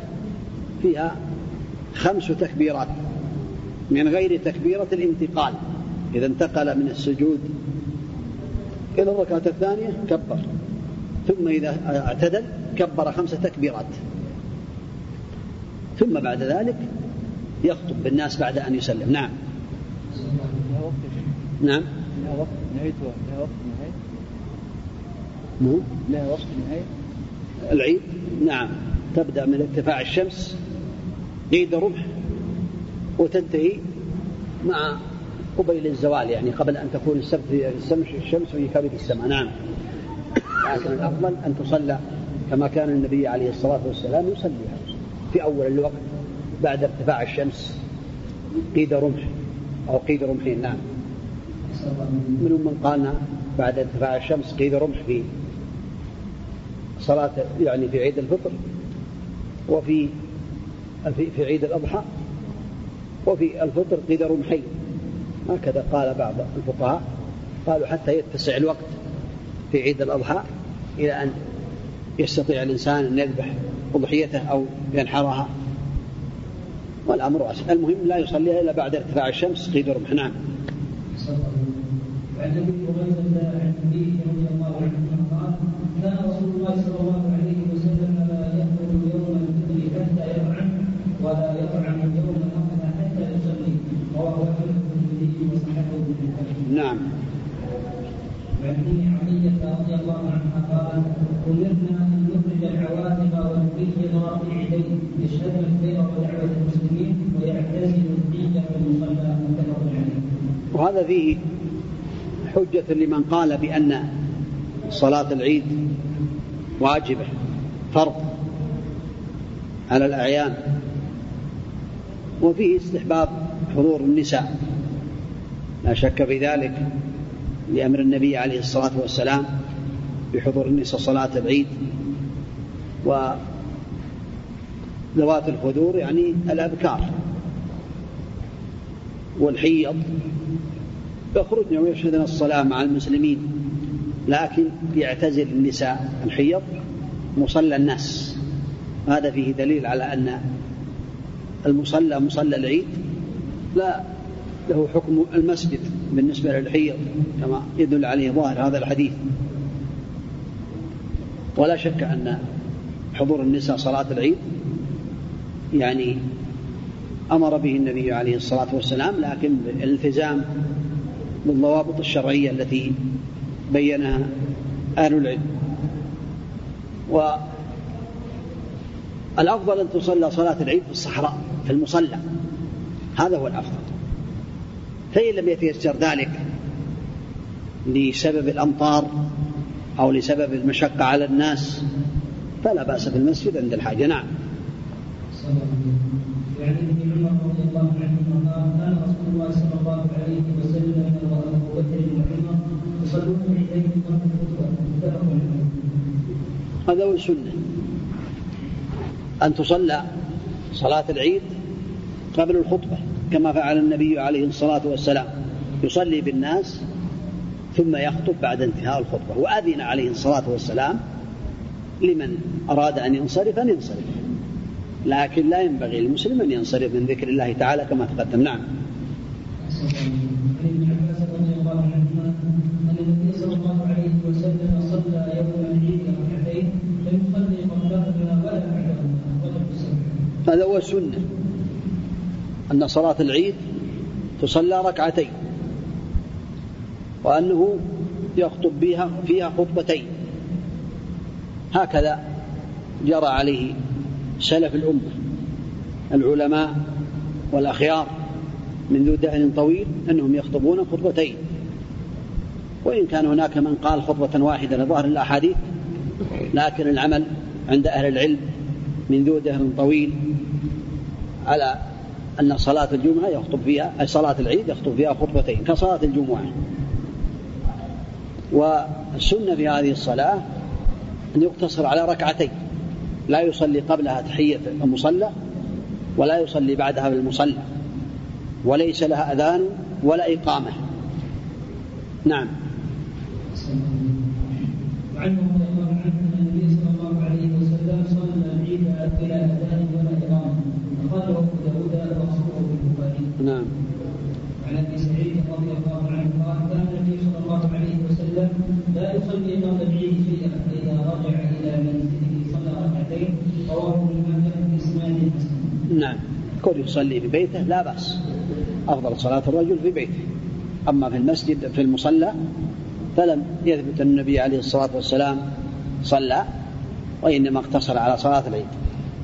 فيها خمس تكبيرات من غير تكبيرة الانتقال، إذا انتقل من السجود إلى الركعة الثانية كبر، ثم إذا اعتدل كبر خمسة تكبيرات، ثم بعد ذلك يخطب بالناس بعد أن يسلم. نعم. نعم. لا وقت نهاية، لا وقت نهاية، مو لا وقت نهاية العيد. نعم. تبدأ من ارتفاع الشمس قيد رمح وتنتهي مع قبيل الزوال، يعني قبل أن تكون الشمس الشمس في كبد السماء. نعم. لكن الأفضل أن تصلى كما كان النبي عليه الصلاة والسلام يصليها في أول الوقت بعد ارتفاع الشمس قيد رمح أو قيد رمح. نعم، منهم من قال بعد ارتفاع الشمس قيد رمح في صلاة يعني في عيد الفطر وفي في عيد الأضحى وفي الفطر قيد رمحي، هكذا قال بعض الفقهاء. قالوا حتى يتسع الوقت في عيد الأضحى إلى أن يستطيع الإنسان أن يذبح أضحيته أو ينحرها والأمر واسع. المهم لا يصليها إلا بعد ارتفاع الشمس قيد رمح. نعم. عن ابي هريره عن النبي رضي الله عنه قال كان رسول الله صلى الله عليه وسلم لا ياكل يوم الفطر حتى يطعم ولا يطعم يوم الاضحى حتى يصلي، رواه احمد والترمذي وصححه ابن حجر. نعم. عن ابي عمية رضي الله عنها قال امرنا ان نخرج العواتق ونبين رافعيه يشهد الخير ودعوه المسلمين ويعتزل الدين والمصلى، متفق عليه. وهذا فيه حجة لمن قال بأن صلاة العيد واجبة فرض على الأعيان، وفيه استحباب حضور النساء لا شك في ذلك لأمر النبي عليه الصلاة والسلام بحضور النساء صلاة العيد، وذوات الخدور يعني الأبكار والحيض يخرجن ويشهدن الصلاة مع المسلمين، لكن يعتزل النساء الحيض مصلى الناس. هذا فيه دليل على أن المصلى مصلى العيد لا له حكم المسجد بالنسبة للحيض كما يدل عليه ظاهر هذا الحديث. ولا شك أن حضور النساء صلاة العيد يعني أمر به النبي عليه الصلاة والسلام، لكن الالتزام بالضوابط الشرعية التي بينها أهل العلم. والأفضل أن تصلى صلاة العيد في الصحراء في المصلى، هذا هو الأفضل. فإن لم يتيسر ذلك لسبب الأمطار أو لسبب المشقة على الناس فلا بأس في المسجد عند الحاجة. نعم. يعني ابن عمر رضي الله عنهما قال كان رسول الله صلى الله عليه وسلم وابو بكر وعمر يصلون عيدين قبل الخطبه، متفق عليه. هذا هو السنه، ان تصلى صلاه العيد قبل الخطبه كما فعل النبي عليه الصلاه والسلام، يصلي بالناس ثم يخطب بعد انتهاء الخطبه، واذن عليه الصلاه والسلام لمن اراد ان ينصرف ان ينصرف، لكن لا ينبغي للمسلم أن ينصرف من ذكر الله تعالى كما تقدم. نعم. هذا هو السنة، أن صلاة العيد تصلى ركعتين، وأنه يخطب بها فيها خطبتين، هكذا جرى عليه سلف الأمة العلماء والأخيار منذ دهر طويل أنهم يخطبون خطبتين، وإن كان هناك من قال خطبة واحدة لظاهر الأحاديث، لكن العمل عند أهل العلم منذ دهر طويل على أن صلاة الجمعة يخطب فيها أي صلاة العيد يخطب فيها خطبتين كصلاة الجمعة. والسنة في هذه الصلاة أن يقتصر على ركعتين، لا يصلي قبلها تحية المصلى ولا يصلي بعدها بالمصلى، وليس لها أذان ولا إقامة. نعم. وعنه رضي الله عنه أن النبي صلى الله عليه وسلم صلى العيد بلا أذان ولا إقامة، أخرجه أبو داود وصححه البخاري. نعم. عن أبي سعيد رضي الله عنه قال كان النبي صلى الله عليه وسلم لا يصلي قبل العيد شيئا فإذا رجع إلى منزله. نعم. كل يصلي في بيته لا بأس، أفضل صلاة الرجل في بيته، أما في المسجد في المصلى فلم يثبت النبي عليه الصلاة والسلام صلى، وإنما اقتصر على صلاة العيد.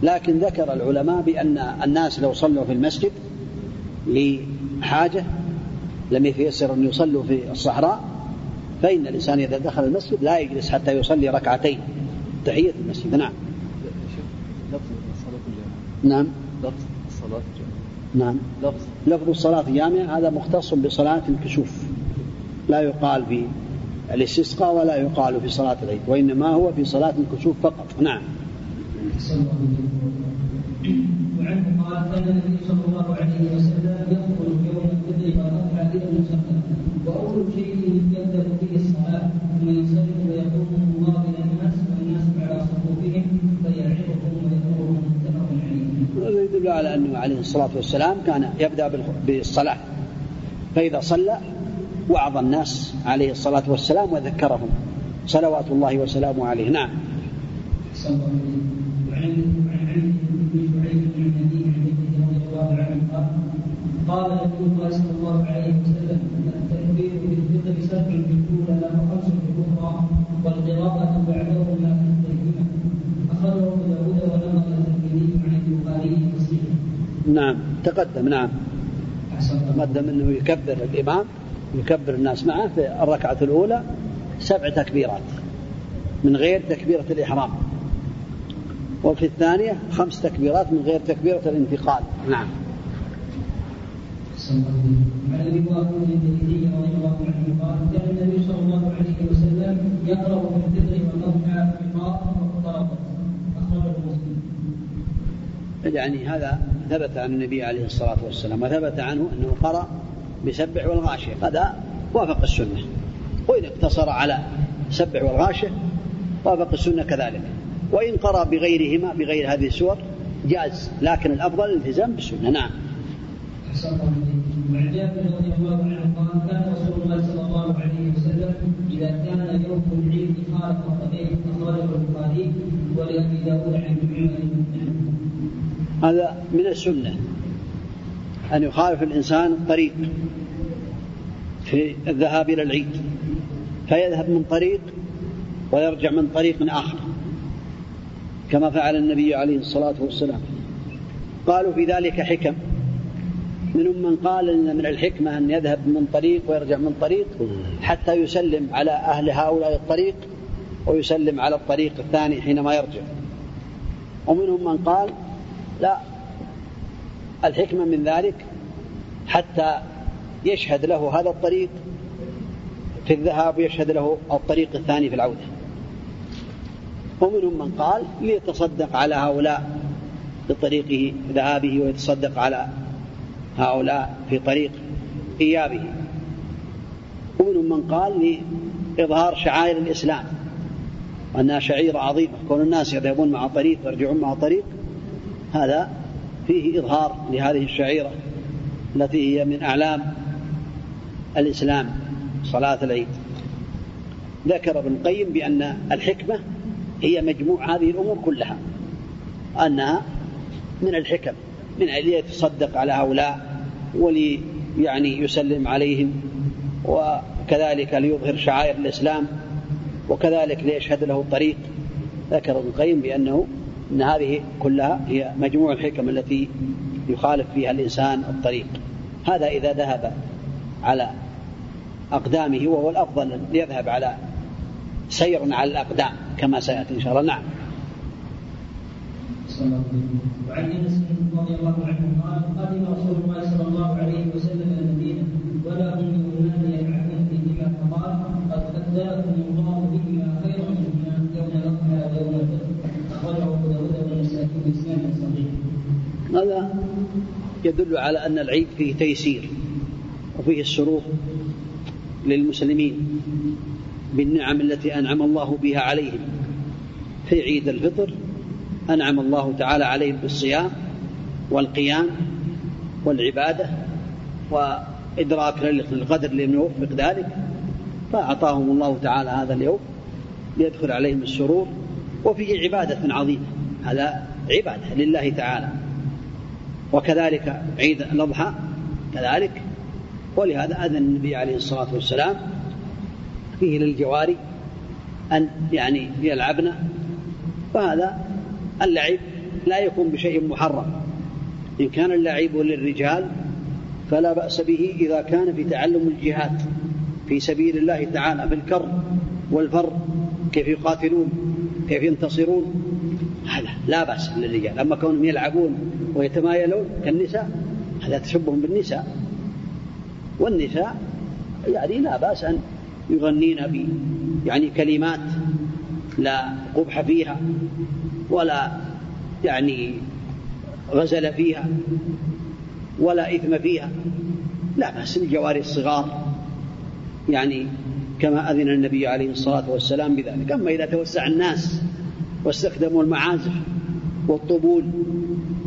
لكن ذكر العلماء بأن الناس لو صلوا في المسجد لحاجة لم يتيسر أن يصلوا في الصحراء فإن الإنسان إذا دخل المسجد لا يجلس حتى يصلي ركعتين تحية المسجد. نعم. لفظ الصلاة الجامعة. نعم. لفظ الصلاة الجامعة. نعم. لفظ. لفظ الصلاة الجامعة هذا مختص بصلاة الكسوف، لا يقال في الاستسقاء ولا يقال في صلاة العيد، وإنما هو في صلاة الكسوف فقط. نعم. وعنه قال كان النبي صلى الله عليه وسلم يخرج يوم البدر فركع الى المصلى واول شيء يبدا به الصلاه ثم ينصرف ويقوم مواطنا الناس والناس على صفوفهم فيعظهم ويذكرهم متفق عليه. هذا يدل على انه عليه الصلاه والسلام كان يبدا بالصلاه، فاذا صلى وعظ الناس عليه الصلاه والسلام وذكرهم، صلوات الله وسلامه عليه. نعم. قال رسول الله صلى الله عليه وسلم التكبير بالبدع سبع بالأولى وخمس بالأخرى والقراءة بعدهما كالترجمة، أخرجه أبو داود ونقل الترمذي عن البخاري ومسلم. نعم تقدم. نعم تقدم أنه يكبر الإمام، يكبر الناس معه في الركعة الأولى سبع تكبيرات من غير تكبيرة الإحرام، وفي الثانية خمس تكبيرات من غير تكبيرة الانتقال. نعم. عن ابي داود الترمذي رضي الله عنه قال كان النبي صلى الله عليه وسلم يقرأ بالبدر والركعة والقراءة والطرب، أخرجه مسلم. يعني هذا ثبت عن النبي عليه الصلاة والسلام، وثبت عنه أنه قرأ بسبع والغاشية، هذا وافق السنة، وإن اقتصر على سبع والغاشية وافق السنة كذلك، وإن قرأ بغيرهما بغير هذه السور جاز، لكن الأفضل الالتزام بالسنة. نعم. وعن جابر رضي الله عنه قال كان رسول الله صلى الله عليه وسلم إذا كان يوم العيد خالف خطبيه، أخرجه البخاري ولأبي داود عن جميع المسلمين. هذا من السنة أن يخالف الإنسان الطريق في الذهاب إلى العيد، فيذهب من طريق ويرجع من طريق آخر كما فعل النبي عليه الصلاة والسلام. قالوا في ذلك حكم، منهم من قال إن من الحكمة أن يذهب من طريق ويرجع من طريق حتى يسلم على أهل هؤلاء الطريق ويسلم على الطريق الثاني حينما يرجع، ومنهم من قال لا، الحكمة من ذلك حتى يشهد له هذا الطريق في الذهاب ويشهد له الطريق الثاني في العودة، ومنهم من قال ليتصدق على هؤلاء بطريقه ذهابه ويتصدق على هؤلاء في طريق إيابه، ومنهم من قال لإظهار شعائر الإسلام وأنها شعيرة عظيمة، كون الناس يذهبون مع طريق ويرجعون مع طريق هذا فيه إظهار لهذه الشعيرة التي هي من أعلام الإسلام صلاة العيد. ذكر ابن القيم بأن الحكمة هي مجموع هذه الأمور كلها، أنها من الحكم من أن يتصدق على هؤلاء ولي يعني يسلم عليهم، وكذلك ليظهر شعائر الإسلام، وكذلك ليشهد له الطريق. ذكر ابن القيم بأنه أن هذه كلها هي مجموع الحكم التي يخالف فيها الإنسان الطريق، هذا إذا ذهب على أقدامه، وهو الأفضل أن يذهب على سير على الأقدام كما سيأتي إن شاء الله. نعم. وعن انس رضي الله عنه قال قدم رسول الله صلى الله عليه وسلم المدينه ولا هم يؤمنون يبعثون فيهما فقال قد بدلكم الله بهما خيرا منهما يوم الاضحى ويوم الفطر، اخرجه ابو داود والنسائي باسناد صحيح. هذا يدل على ان العيد فيه تيسير وفيه السرور للمسلمين بالنعم التي انعم الله بها عليهم. في عيد الفطر أنعم الله تعالى عليهم بالصيام والقيام والعبادة وإدراك القدر لمن يوفق ذلك، فأعطاهم الله تعالى هذا اليوم ليدخل عليهم السرور، وفيه عبادة عظيمة، هذا عبادة لله تعالى. وكذلك عيد الأضحى كذلك، ولهذا أذن النبي عليه الصلاة والسلام فيه للجواري أن يعني يلعبنا، فهذا اللعب لا يكون بشيء محرم، إن كان اللعب للرجال فلا بأس به إذا كان في تعلم الجهاد في سبيل الله تعالى بالكر والفر، كيف يقاتلون كيف ينتصرون، هذا لا بأس للرجال. أما كونهم يلعبون ويتمايلون كالنساء هذا تشبههم بالنساء، والنساء يعني لا بأس أن يغنين ب يعني كلمات لا قبح فيها ولا يعني غزل فيها ولا إثم فيها، لا بأس الجواري الصغار يعني كما أذن النبي عليه الصلاة والسلام بذلك. أما إذا توسع الناس واستخدموا المعازف والطبول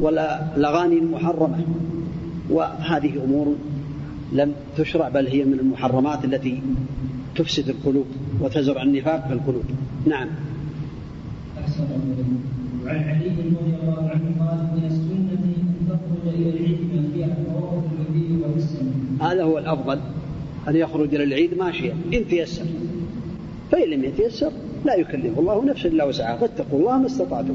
والأغاني المحرمة، وهذه أمور لم تشرع بل هي من المحرمات التي تفسد القلوب وتزرع النفاق في القلوب. نعم. عن علي رضي الله عنه قال: من السنة أن تخرج إلى العيد ماشيا، رواه البخاري ومسلم. هذا هو الأفضل، أن يخرج إلى العيد ماشيا إن تيسر، فإن لم يتيسر لا يكلف الله نفسا إلا وسعها، فاتقوا الله ما استطعتم.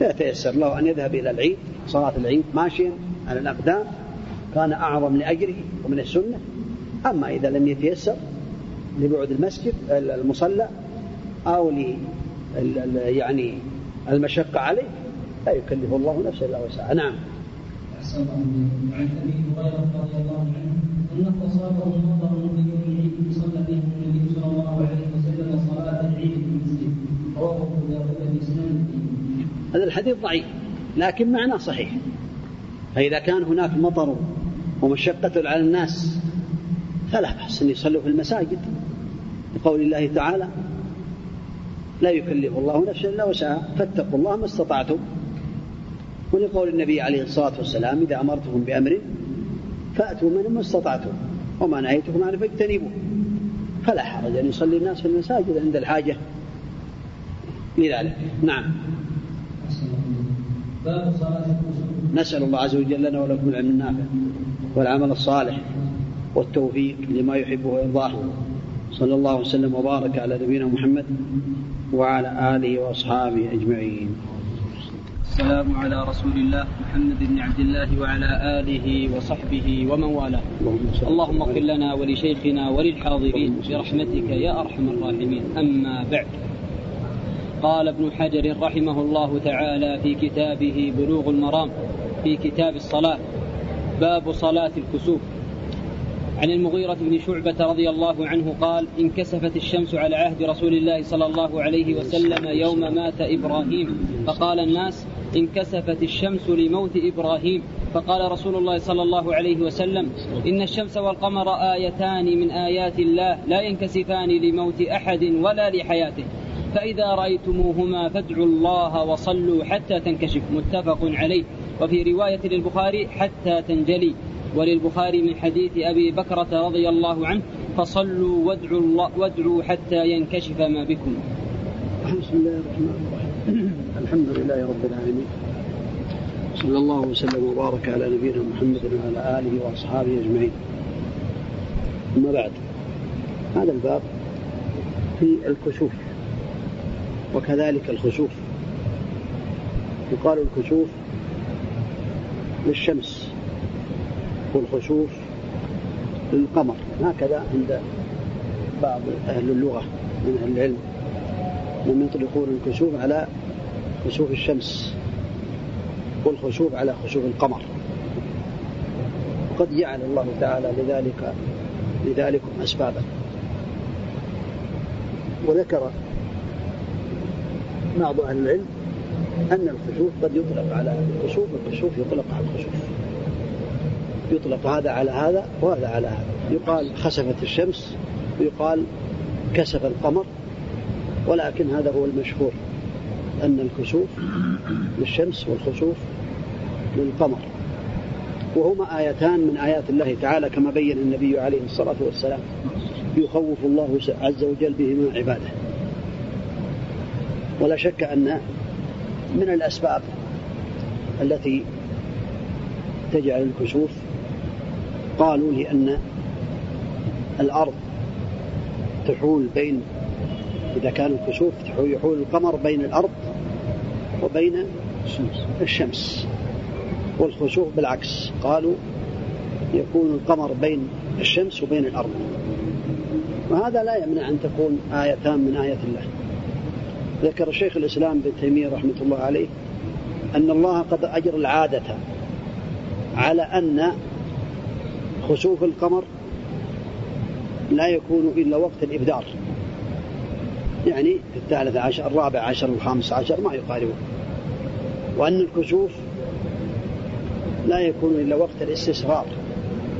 لا تيسر له أن يذهب إلى العيد صلاة العيد ماشيا على الأقدام كان أعظم لأجره ومن السنة. أما إذا لم يتيسر لبعد المسجد المصلى أو ل يعني المشقة عليه لا يكلف الله نفسا إلا وسعها. نعم. أحسن الله. عن أبي هريرة رضي الله عنه أن أصابه نظر من يوم العيد صلى به النبي صلى الله عليه وسلم صلاة العيد في المسجد، رواه أبو داود. هذا الحديث ضعيف لكن معناه صحيح. فإذا كان هناك مطر ومشقة على الناس فلا بأس أن يصلوا في المساجد، لقول الله تعالى: لا يكلف الله نفسا إلا وسعها فاتقوا الله ما استطعتم، ولقول النبي عليه الصلاة والسلام: إذا أمرتكم بأمر فأتوا منه ما استطعتم وما نهيتكم عنه فاجتنبوه. فلا حرج أن يصلي الناس في المساجد عند الحاجة لذلك. نعم. نسأل الله عز وجل لنا ولكم العلم النافع والعمل الصالح والتوفيق لما يحبه ويرضاه، صلى الله وسلم وبارك على نبينا محمد وعلى آله وأصحابه أجمعين. السلام على رسول الله محمد بن عبد الله وعلى آله وصحبه ومن والاه. اللهم اغفر لنا ولشيخنا وللحاضرين برحمتك يا أرحم الراحمين. أما بعد، قال ابن حجر رحمه الله تعالى في كتابه بلوغ المرام في كتاب الصلاة: باب صلاة الكسوف. عن المغيرة بن شعبة رضي الله عنه قال: انكسفت الشمس على عهد رسول الله صلى الله عليه وسلم يوم مات إبراهيم، فقال الناس: انكسفت الشمس لموت إبراهيم، فقال رسول الله صلى الله عليه وسلم: إن الشمس والقمر آيتان من آيات الله لا ينكسفان لموت أحد ولا لحياته، فإذا رأيتموهما فادعوا الله وصلوا حتى تنكشف. متفق عليه. وفي رواية للبخاري: حتى تنجلي. وللبخاري من حديث أبي بكرة رضي الله عنه: فصلوا وادعوا الله وادعوا حتى ينكشف ما بكم. بسم الله الرحمن الرحيم. الحمد لله رب العالمين، صلى الله وسلم وبارك على نبينا محمد وعلى آله وأصحابه أجمعين. أما بعد، هذا الباب في الكسوف وكذلك الخسوف. يقال الكسوف للشمس والخسوف للقمر، هكذا عند بعض أهل اللغة من أهل العلم من يطلقون الكسوف على خسوف الشمس والخسوف على خسوف القمر. وقد جعل الله تعالى لذلك لذلكم أسبابا، وذكر بعض أهل العلم أن الخسوف قد يطلق على الخسوف والخسوف يطلق على الخسوف، يطلق هذا على هذا وهذا على هذا. يقال خسفت الشمس ويقال كسف القمر، ولكن هذا هو المشهور أن الكسوف للشمس والخسوف للقمر، وهما آيتان من آيات الله تعالى كما بين النبي عليه الصلاة والسلام، يخوف الله عز وجل بهما عباده. ولا شك أن من الأسباب التي تجعل الكسوف، قالوا لأن الأرض تحول بين، إذا كان الكسوف يحول القمر بين الأرض وبين الشمس، والخسوف بالعكس قالوا يكون القمر بين الشمس وبين الأرض. وهذا لا يمنع أن تكون آيتان من آيات الله، ذكر شيخ الإسلام بن تيمية رحمة الله عليه أن الله قد أجر العادة على أن خسوف القمر لا يكون إلا وقت الإبدار، يعني الثالث عشر الرابع عشر الخامس عشر ما يقاربه، وأن الكسوف لا يكون إلا وقت الاستسرار،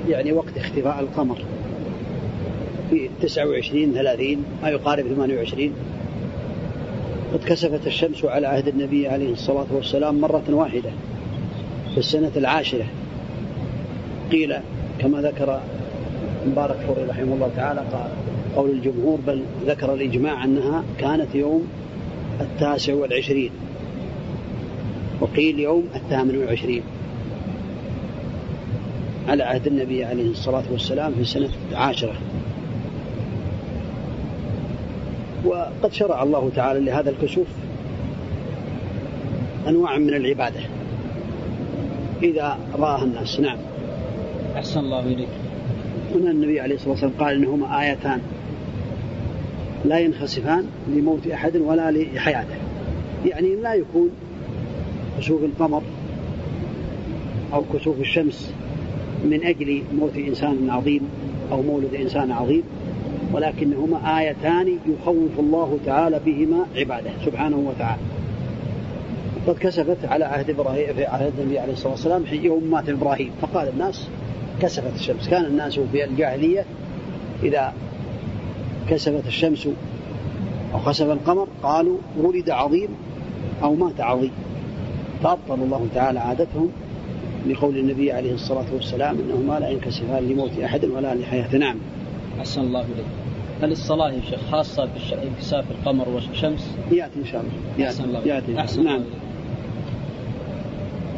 يعني وقت اختفاء القمر في تسعة وعشرين ثلاثين ما يقارب ثمانية وعشرين. قد كسفت الشمس على عهد النبي عليه الصلاة والسلام مرة واحدة في السنة العاشرة، قيل كما ذكر مبارك فوري رحمه الله تعالى قال قول الجمهور، بل ذكر الإجماع أنها كانت يوم التاسع والعشرين، وقيل يوم الثامن والعشرين على عهد النبي عليه الصلاة والسلام في السنة العاشرة. وقد شرع الله تعالى لهذا الكسوف أنواع من العبادة إذا رآها الناس. نعم أحسن الله إليك. هنا النبي عليه الصلاة والسلام قال إنهما آيتان لا ينخسفان لموت أحد ولا لحياته، يعني لا يكون كسوف القمر أو كسوف الشمس من أجل موت إنسان عظيم أو مولد إنسان عظيم، ولكنهما آيتان يخوف الله تعالى بهما عباده سبحانه وتعالى. قد كسفت على عهد إبراهيم في عهد النبي عليه الصلاة والسلام يوم مات إبراهيم، فقال الناس كسفت الشمس. كان الناس في الجاهلية إذا كسفت الشمس أو خسف القمر قالوا ولد عظيم أو مات عظيم، فأبطل الله تعالى عادتهم لقول النبي عليه الصلاة والسلام إنهما لا ينكسفان لموت أحد ولا لحياة. نعم أحسن الله إليك. هل الصلاة يا شيخ خاصة بانكساف القمر والشمس؟ يأتي إن شاء الله. أحسن الله إليك. أحسن نعم. الله إليك.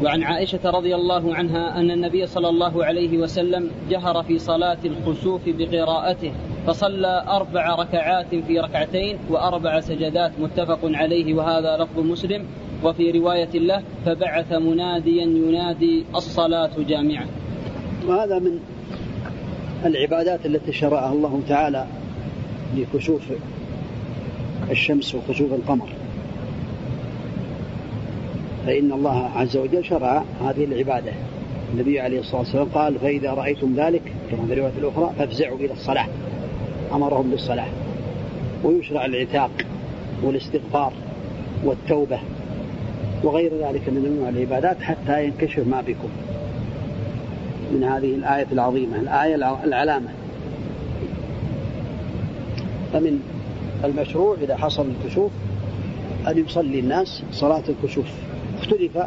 وعن عائشة رضي الله عنها أن النبي صلى الله عليه وسلم جهر في صلاة الخسوف بقراءته، فصلى أربع ركعات في ركعتين وأربع سجدات، متفق عليه، وهذا لفظ مسلم. وفي رواية له فبعث مناديا ينادي الصلاة جامعة. وهذا من العبادات التي شرعها الله تعالى لكسوف الشمس وخسوف القمر، فإن الله عز وجل شرع هذه العبادة. النبي عليه الصلاة والسلام قال فإذا رأيتم ذلك كما في الرواية الأخرى فافزعوا إلى الصلاة، أمرهم بالصلاة. ويشرع العتاق والاستغفار والتوبة وغير ذلك من أنواع العبادات حتى ينكشف ما بكم من هذه الآية العظيمة، الآية العلامة. فمن المشروع إذا حصل الكسوف أن يصلي الناس صلاة الكسوف. اختلف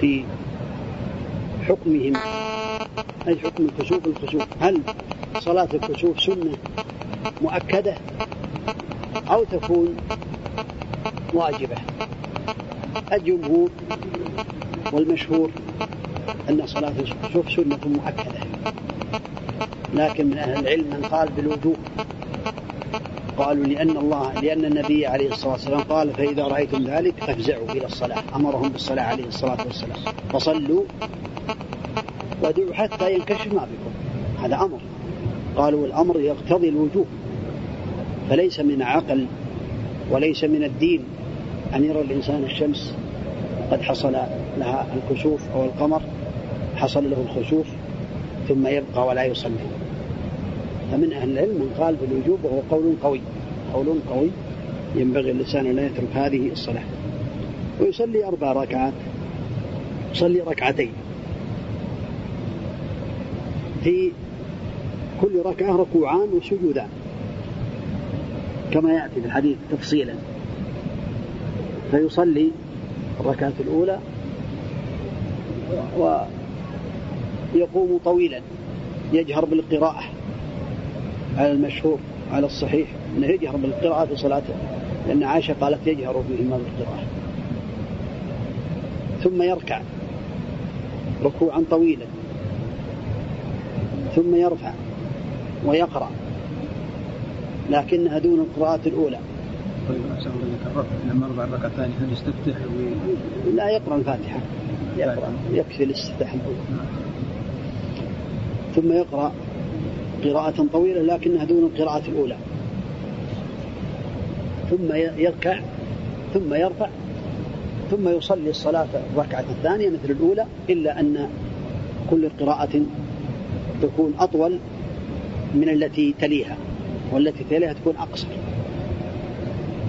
في حكمهم أي حكم الكسوف الكسوف هل صلاة الكسوف سنة مؤكدة أو تكون واجبة؟ الجمهور والمشهور أن صلاة الكسوف سنة مؤكدة، لكن من أهل العلم من قال بالوجوب، قالوا لأن الله لأن النبي عليه الصلاة والسلام قال فإذا رأيتم ذلك فافزعوا إلى الصلاة، أمرهم بالصلاة عليه الصلاة والسلام، فصلوا وادعوا حتى ينكشف ما بكم، هذا أمر. قالوا الأمر يقتضي الوجوب، فليس من عقل وليس من الدين أن يرى الإنسان الشمس قد حصل لها الكسوف أو القمر حصل له الخسوف ثم يبقى ولا يصلي. فمن أهل العلم من قال بالوجوب، وهو قول قوي قول قوي ينبغي اللسان أن لا يترك هذه الصلاة. ويصلي أربع ركعات، يصلي ركعتين، في كل ركعة ركوعان وسجودان كما يأتي في الحديث تفصيلا. فيصلي الركعة الأولى ويقوم طويلا يجهر بالقراءة، على المشهور على الصحيح أنه يجهر بالقراءة في صلاته، لأن عائشة قالت يجهر بهما بالقراءة. ثم يركع ركوعا طويلا، ثم يرفع ويقرأ، لكنها دون القراءة الأولى. طيب أحسن لك الرفع لما أربع ركعتين هل يستفتح؟ لا يقرأ الفاتحة، يقرأ يكفي الاستفتاح الأول، ثم يقرأ قراءة طويلة لكنها دون القراءة الأولى. ثم يركع ثم يرفع ثم يصلي الصلاة الركعة الثانية مثل الأولى، إلا أن كل قراءة تكون أطول من التي تليها، والتي تليها تكون أقصر.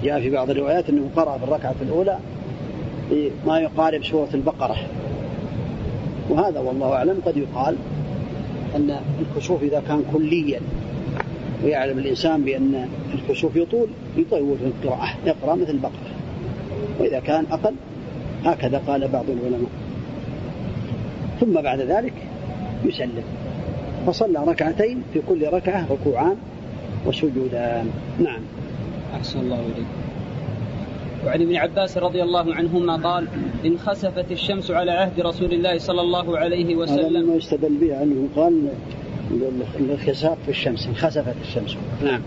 جاء في بعض الروايات أنه قرأ في الركعة الأولى ما يقارب سورة البقرة، وهذا والله أعلم. قد يقال أن الكسوف إذا كان كليا ويعلم الإنسان بأن الكسوف يطول يطول في القراءة، يقرأ مثل البقرة، وإذا كان أقل هكذا قال بعض العلماء. ثم بعد ذلك يسلم، فصلى ركعتين، في كل ركعة ركوعان وسجودان. نعم. أحسن الله إليك. وعن ابن عباس رضي الله عنهما قال: إن خسفت الشمس على عهد رسول الله صلى الله عليه وسلم. هذا ما يستدل به عنه، قال الخساف في الشمس، إن خسفت الشمس. نعم.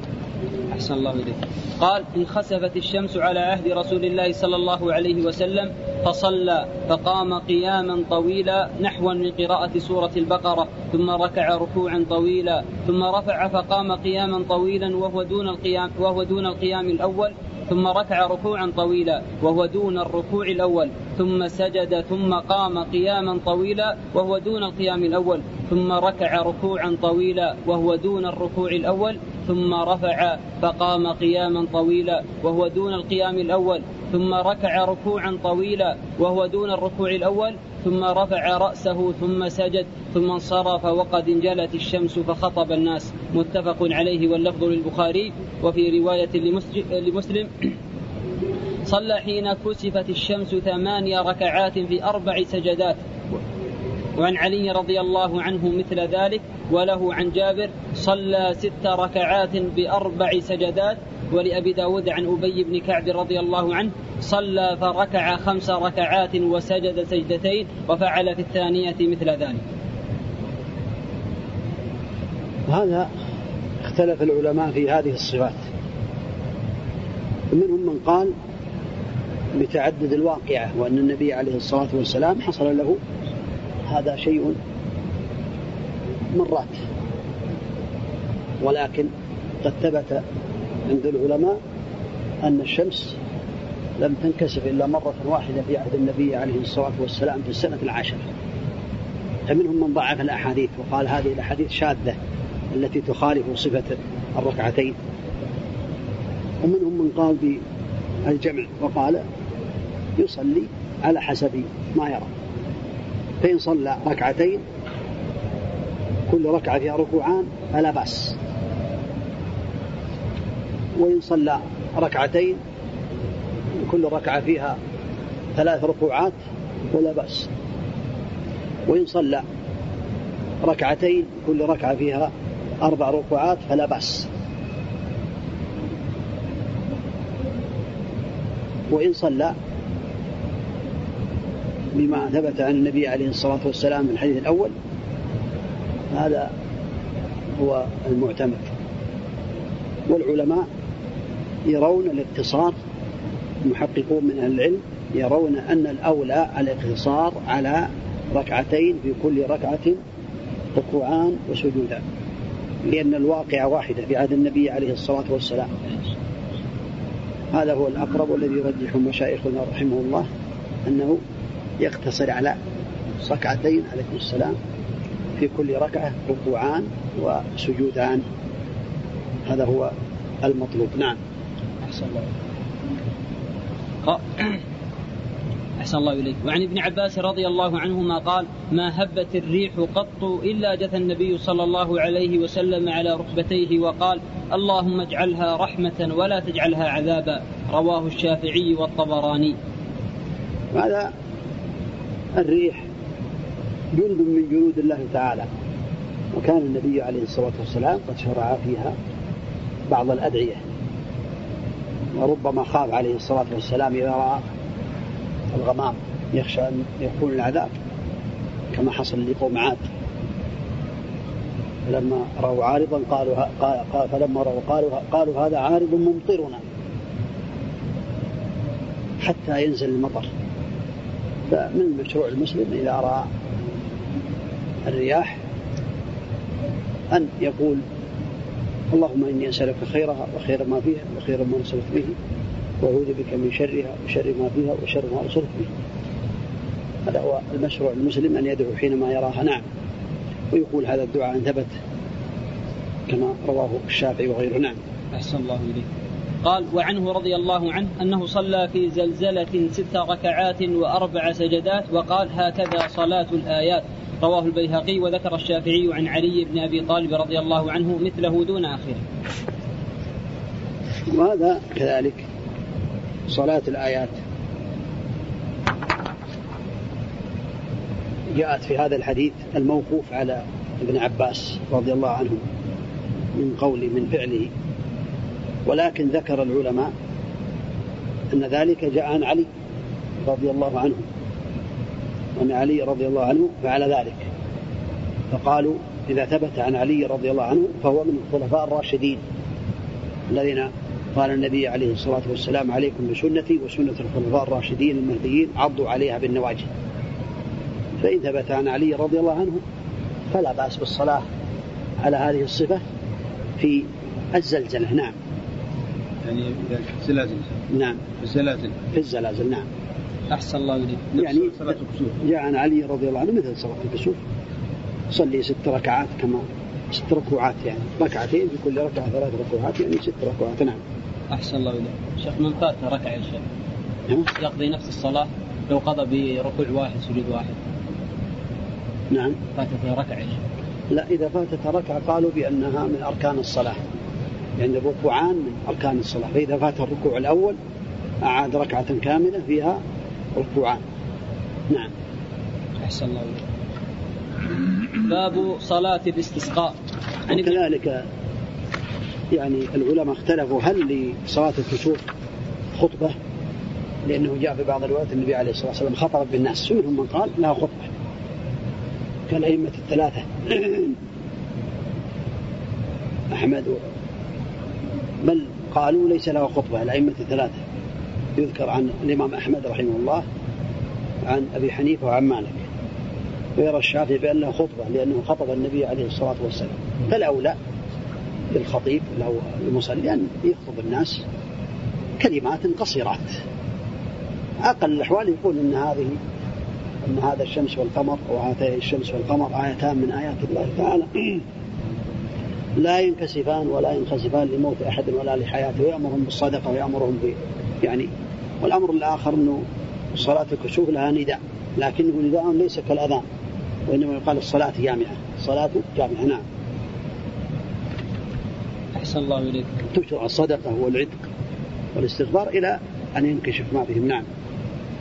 أحسن الله إليك. قال: إن خسفت الشمس على عهد رسول الله صلى الله عليه وسلم فصلى، فقام قياما طويلا نحوا من قراءة سورة البقرة، ثم ركع ركوعا طويلا، ثم رفع فقام قياما طويلا وهو دون القيام وهو دون القيام الأول، ثم ركع ركوعا طويلا وهو دون الركوع الأول، ثم سجد، ثم قام قياما طويلا وهو دون القيام الأول، ثم ركع ركوعا طويلا وهو دون الركوع الأول، ثم رفع فقام قياما طويلا وهو دون القيام الأول، ثم ركع ركوعا طويلا وهو دون الركوع الأول، ثم رفع رأسه ثم سجد، ثم انصرف وقد انجلت الشمس فخطب الناس. متفق عليه، واللفظ للبخاري. وفي رواية لمسلم: صلى حين كسفت الشمس ثمانية ركعات في أربع سجدات. وعن علي رضي الله عنه مثل ذلك، وله عن جابر: صلى ست ركعات بأربع سجدات. ولأبي داود عن أبي بن كعب رضي الله عنه: صلى فركع خمس ركعات وسجد سجدتين، وفعل في الثانية مثل ذلك. هذا اختلف العلماء في هذه الصفات، منهم من قال بتعدد الواقعة، وأن النبي عليه الصلاة والسلام حصل له هذا شيء مرات، ولكن قد ثبت عند العلماء أن الشمس لم تنكسف إلا مرة واحدة في عهد النبي عليه الصلاة والسلام في السنة العاشرة. فمنهم من ضعف الأحاديث وقال هذه الأحاديث شاذة التي تخالف صفة الركعتين، ومنهم من قال بالجمع وقال يصلي على حسب ما يرى، فإن صلى ركعتين كل ركعة فيها ركوعان فلا بأس، وإن صلى ركعتين كل ركعة فيها ثلاث ركوعات ولا بأس، وإن صلى ركعتين كل ركعة فيها أربع ركوعات فلا بأس، وإن صلى بما ثبت عن النبي عليه الصلاة والسلام من الحديث الأول، هذا هو المعتمد. والعلماء يرون الاقتصار، المحققون من أهل العلم يرون أن الأولى الاقتصار على ركعتين، في كل ركعة ركوعان وسجودان، لأن الواقع واحدة في عهد النبي عليه الصلاة والسلام. هذا هو الأقرب، والذي يرجح مشايخنا رحمه الله أنه يقتصر على ركعتين عليكم السلام، في كل ركعة ركوعان وسجودان، هذا هو المطلوب. نعم. أحسن الله. أحسن الله إليك. وعن ابن عباس رضي الله عنهما قال: ما هبت الريح قط إلا جث النبي صلى الله عليه وسلم على ركبتيه وقال: اللهم اجعلها رحمة ولا تجعلها عذابا. رواه الشافعي والطبراني. هذا الريح جند من جنود الله تعالى، وكان النبي عليه الصلاة والسلام قد شرع فيها بعض الأدعية، وربما خاف عليه الصلاة والسلام إذا رأى الغمام، يخشى أن يكون العذاب كما حصل لقوم عاد، فلما رأوا عارضا قالوا قال فلما رأوا قالوا قالوا هذا عارض ممطرنا، حتى ينزل المطر. فمن المشروع المسلم إذا رأى الرياح أن يقول: اللهم إني أسألك خيرها وخير ما فيها وخير ما نزلت به وأعوذ بك من شرها وشر ما فيها وشر ما أرسلت به. هذا هو المشروع المسلم أن يدعو حينما يراها نعم، ويقول هذا الدعاء أن ثبت كما رواه الشافعي وغيره. نعم. أحسن الله إليك. قال: وعنه رضي الله عنه أنه صلى في زلزلة ست ركعات وأربع سجدات، وقال: هكذا صلاة الآيات. رواه البيهقي، وذكر الشافعي عن علي بن أبي طالب رضي الله عنه مثله دون آخره. وهذا كذلك صلاة الآيات جاءت في هذا الحديث الموقوف على ابن عباس رضي الله عنه من قوله من فعله، ولكن ذكر العلماء أن ذلك جاء عن علي رضي الله عنه، وأن علي رضي الله عنه فعل ذلك، فقالوا إذا ثبت عن علي رضي الله عنه فهو من الخلفاء الراشدين الذين قال النبي عليه الصلاة والسلام: عليكم بسنتي وسنة الخلفاء الراشدين المهديين عضوا عليها بالنواجذ. فإن ثبت عن علي رضي الله عنه فلا بأس بالصلاة على هذه الصفة في الزلزلة. نعم. يعني في الزلازل. نعم. في الزلازل. في الزلازل. نعم. أحسن الله إليك. يعني صلاة الكسوف. جاء عن علي رضي الله عنه مثل صلاة الكسوف، صلي ست ركعات كما ست ركوعات يعني ركعتين في كل ركعة ثلاث ركوعات يعني ست ركوعات. نعم. أحسن الله إليك. شيخ من فات ركعة يا شيخ يقضي نفس الصلاة لو قضى بركوع واحد سجود واحد؟ نعم. فاتت ركعة. لا، إذا فاتت ركعة قالوا بأنها من أركان الصلاة، يعني الركوعان من أركان الصلاة، فإذا فات الركوع الأول أعاد ركعة كاملة فيها ركوعان. نعم. أحسن الله. باب صلاة الاستسقاء. وكذلك يعني العلماء اختلفوا هل لصلاة الكسوف خطبة، لأنه جاء في بعض الروايات النبي عليه الصلاة والسلام خطب بالناس، منهم من قال لا خطبة كالأئمة الثلاثة أحمد، بل قالوا ليس له خطبة. الأئمة الثلاثة يذكر عن الإمام أحمد رحمه الله، عن أبي حنيفة وعن مالك، ويرى الشافعي بأن له خطبة لأنه خطب النبي عليه الصلاة والسلام، فالأولى للخطيب لو المصلي أن يخطب الناس كلمات قصيرات، أقل الأحوال يقول إن هذه أن هذا الشمس والقمر وهاتان الشمس والقمر آيتان من آيات الله تعالى لا ينكسفان ولا ينخسفان لموت أحد ولا لحياته، ويأمرهم بالصدقة ويأمرهم ب يعني. والأمر الآخر أنه صلاة الكسوف لها نداء، لكنه نداء ليس كالأذان، وإنما يقال الصلاة جامعة، الصلاة جامعة. نعم. أحسن الله إليك. تشرع الصدقة والعتق والاستغفار إلى أن ينكشف ما بهم. نعم.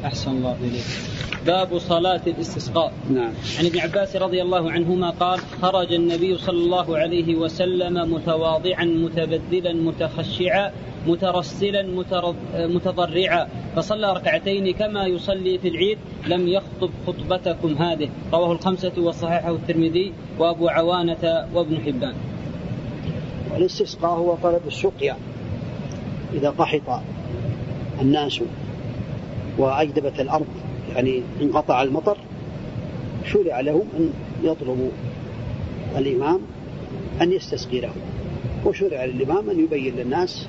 أحسن الله إليك. باب صلاة الاستسقاء. نعم. عن ابن عباس رضي الله عنهما قال: خرج النبي صلى الله عليه وسلم متواضعا متبذلا متخشعا مترسلا متضرعا، فصلى ركعتين كما يصلي في العيد، لم يخطب خطبتكم هذه. رواه الخمسة وصححه الترمذي وأبو عوانة وابن حبان. والاستسقاء هو طلب السقيا، إذا قحط الناس وأجدبت الأرض يعني انقطع المطر، شرع لهم أن يطلبوا الإمام أن يستسقي لهم، وشرع للإمام أن يبين للناس،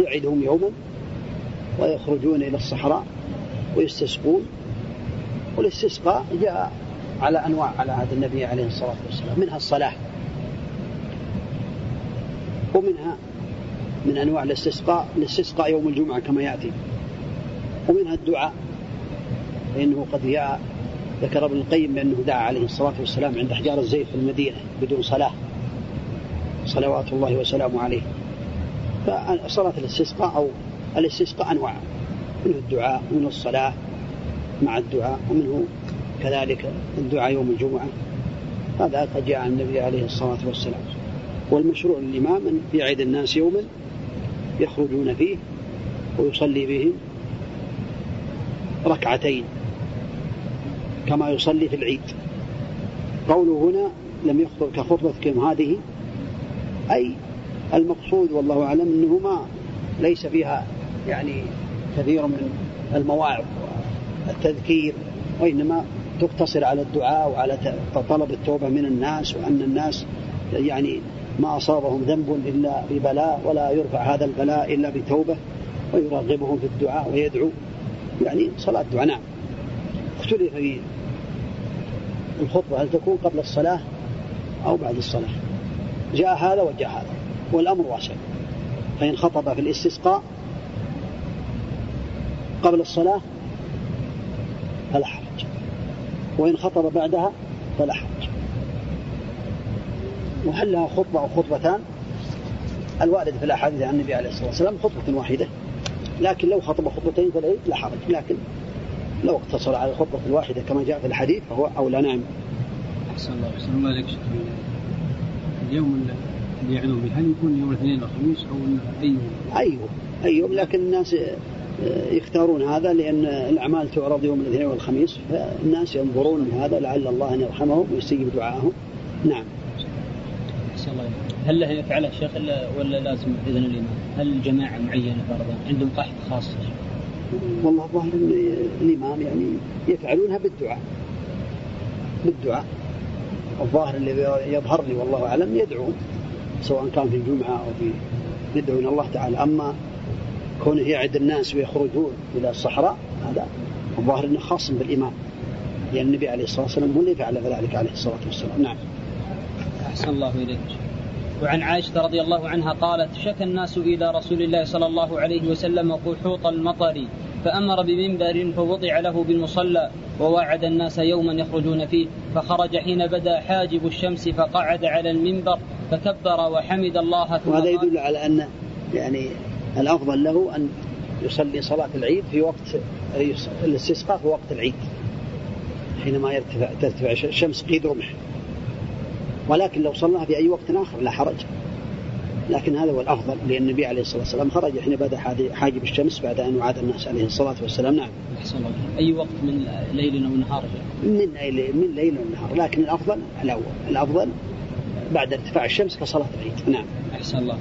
يعدهم يوما ويخرجون إلى الصحراء ويستسقون. والاستسقاء جاء على أنواع على عهد النبي عليه الصلاة والسلام، منها الصلاة، ومنها من أنواع الاستسقاء الاستسقاء يوم الجمعة كما يأتي، ومنها الدعاء، لأنه قد جاء ذكر ابن القيم بأنه دعا عليه الصلاة والسلام عند احجار الزيت في المدينة بدون صلاة صلوات الله وسلامه عليه. فصلاة الاستسقاء أو الاستسقاء أنواع، منه الدعاء، منه الصلاة مع الدعاء، ومنه كذلك الدعاء يوم الجمعة، هذا قد جاء عن النبي عليه الصلاة والسلام. والمشروع للإمام أن يعيد الناس يوما يخرجون فيه ويصلي بهم ركعتين كما يصلي في العيد. قوله هنا لم يخطب كخطبتكم هذه، أي المقصود والله أعلم أنهما ليس فيها يعني كثير من المواعظ والتذكير، وإنما تقتصر على الدعاء وعلى طلب التوبة من الناس، وأن الناس يعني ما أصابهم ذنب إلا ببلاء، ولا يرفع هذا البلاء إلا بتوبة، ويرغبهم في الدعاء ويدعو، يعني صلاة دعاء. نعم. اختلف في الخطبة هل تكون قبل الصلاة أو بعد الصلاة، جاء هذا وجاء هذا، والأمر واسع. فإن خطب في الاستسقاء قبل الصلاة فلا حرج، وإن خطب بعدها فلا حرج. وحلها خطبة أو خطبتان، الوارد في الأحاديث عن النبي عليه الصلاة والسلام خطبة واحدة، لكن لو خطب خطبتين فلا لا حرج، لكن لو اقتصر على الخطبة الواحدة كما جاء في الحديث فهو أولى. نعم. أحسن الله أحسن الله لك. اليوم اللي يعنون به هل يكون يوم الاثنين والخميس أو أي يوم؟ أي يوم أي يوم، لكن الناس يختارون هذا لأن الأعمال تعرض يوم الاثنين والخميس، فالناس ينظرون لهذا لعل الله أن يرحمهم ويستجيب دعاءهم. نعم. أحسن الله. هل له يفعله الشيخ ولا لازم إذن الإمام؟ هل جماعة معينة فرضا عندهم قاعدة خاصة؟ والله الظاهر أن الإمام يعني يفعلونها بالدعاء بالدعاء الظاهر اللي يظهر لي والله أعلم، يدعون سواء كان في الجمعة أو في يدعون الله تعالى. أما كونه يعد الناس ويخرجون إلى الصحراء هذا الظاهر أنه خاص بالإمام، لأن يعني النبي عليه الصلاة والسلام هو اللي فعل ذلك عليه الصلاة والسلام. نعم. أحسن الله إليك. وعن عائشة رضي الله عنها قالت: شكى الناس إلى رسول الله صلى الله عليه وسلم قحوط المطر، فأمر بمنبر فوضع له بالمصلى، ووعد الناس يوما يخرجون فيه، فخرج حين بدا حاجب الشمس فقعد على المنبر فكبر وحمد الله. وهذا يدل على أن يعني الأفضل له أن يصلي صلاة العيد في وقت الاستسقاء، في وقت العيد حينما يرتفع ترتفع الشمس قيد رمح، ولكن لو صلىها في أي وقت آخر لا حرج، لكن هذا هو الأفضل، لأن النبي عليه الصلاة والسلام خرج حين بدأ حاجب الشمس بعد أن وعد الناس عليه الصلاة والسلام. نعم. أحسن الله. أي وقت من ليل أو نهار؟ من ليل من ليل ونهار، لكن الأفضل الأول، الأفضل بعد ارتفاع الشمس كصلاة العيد. نعم. أحسن الله.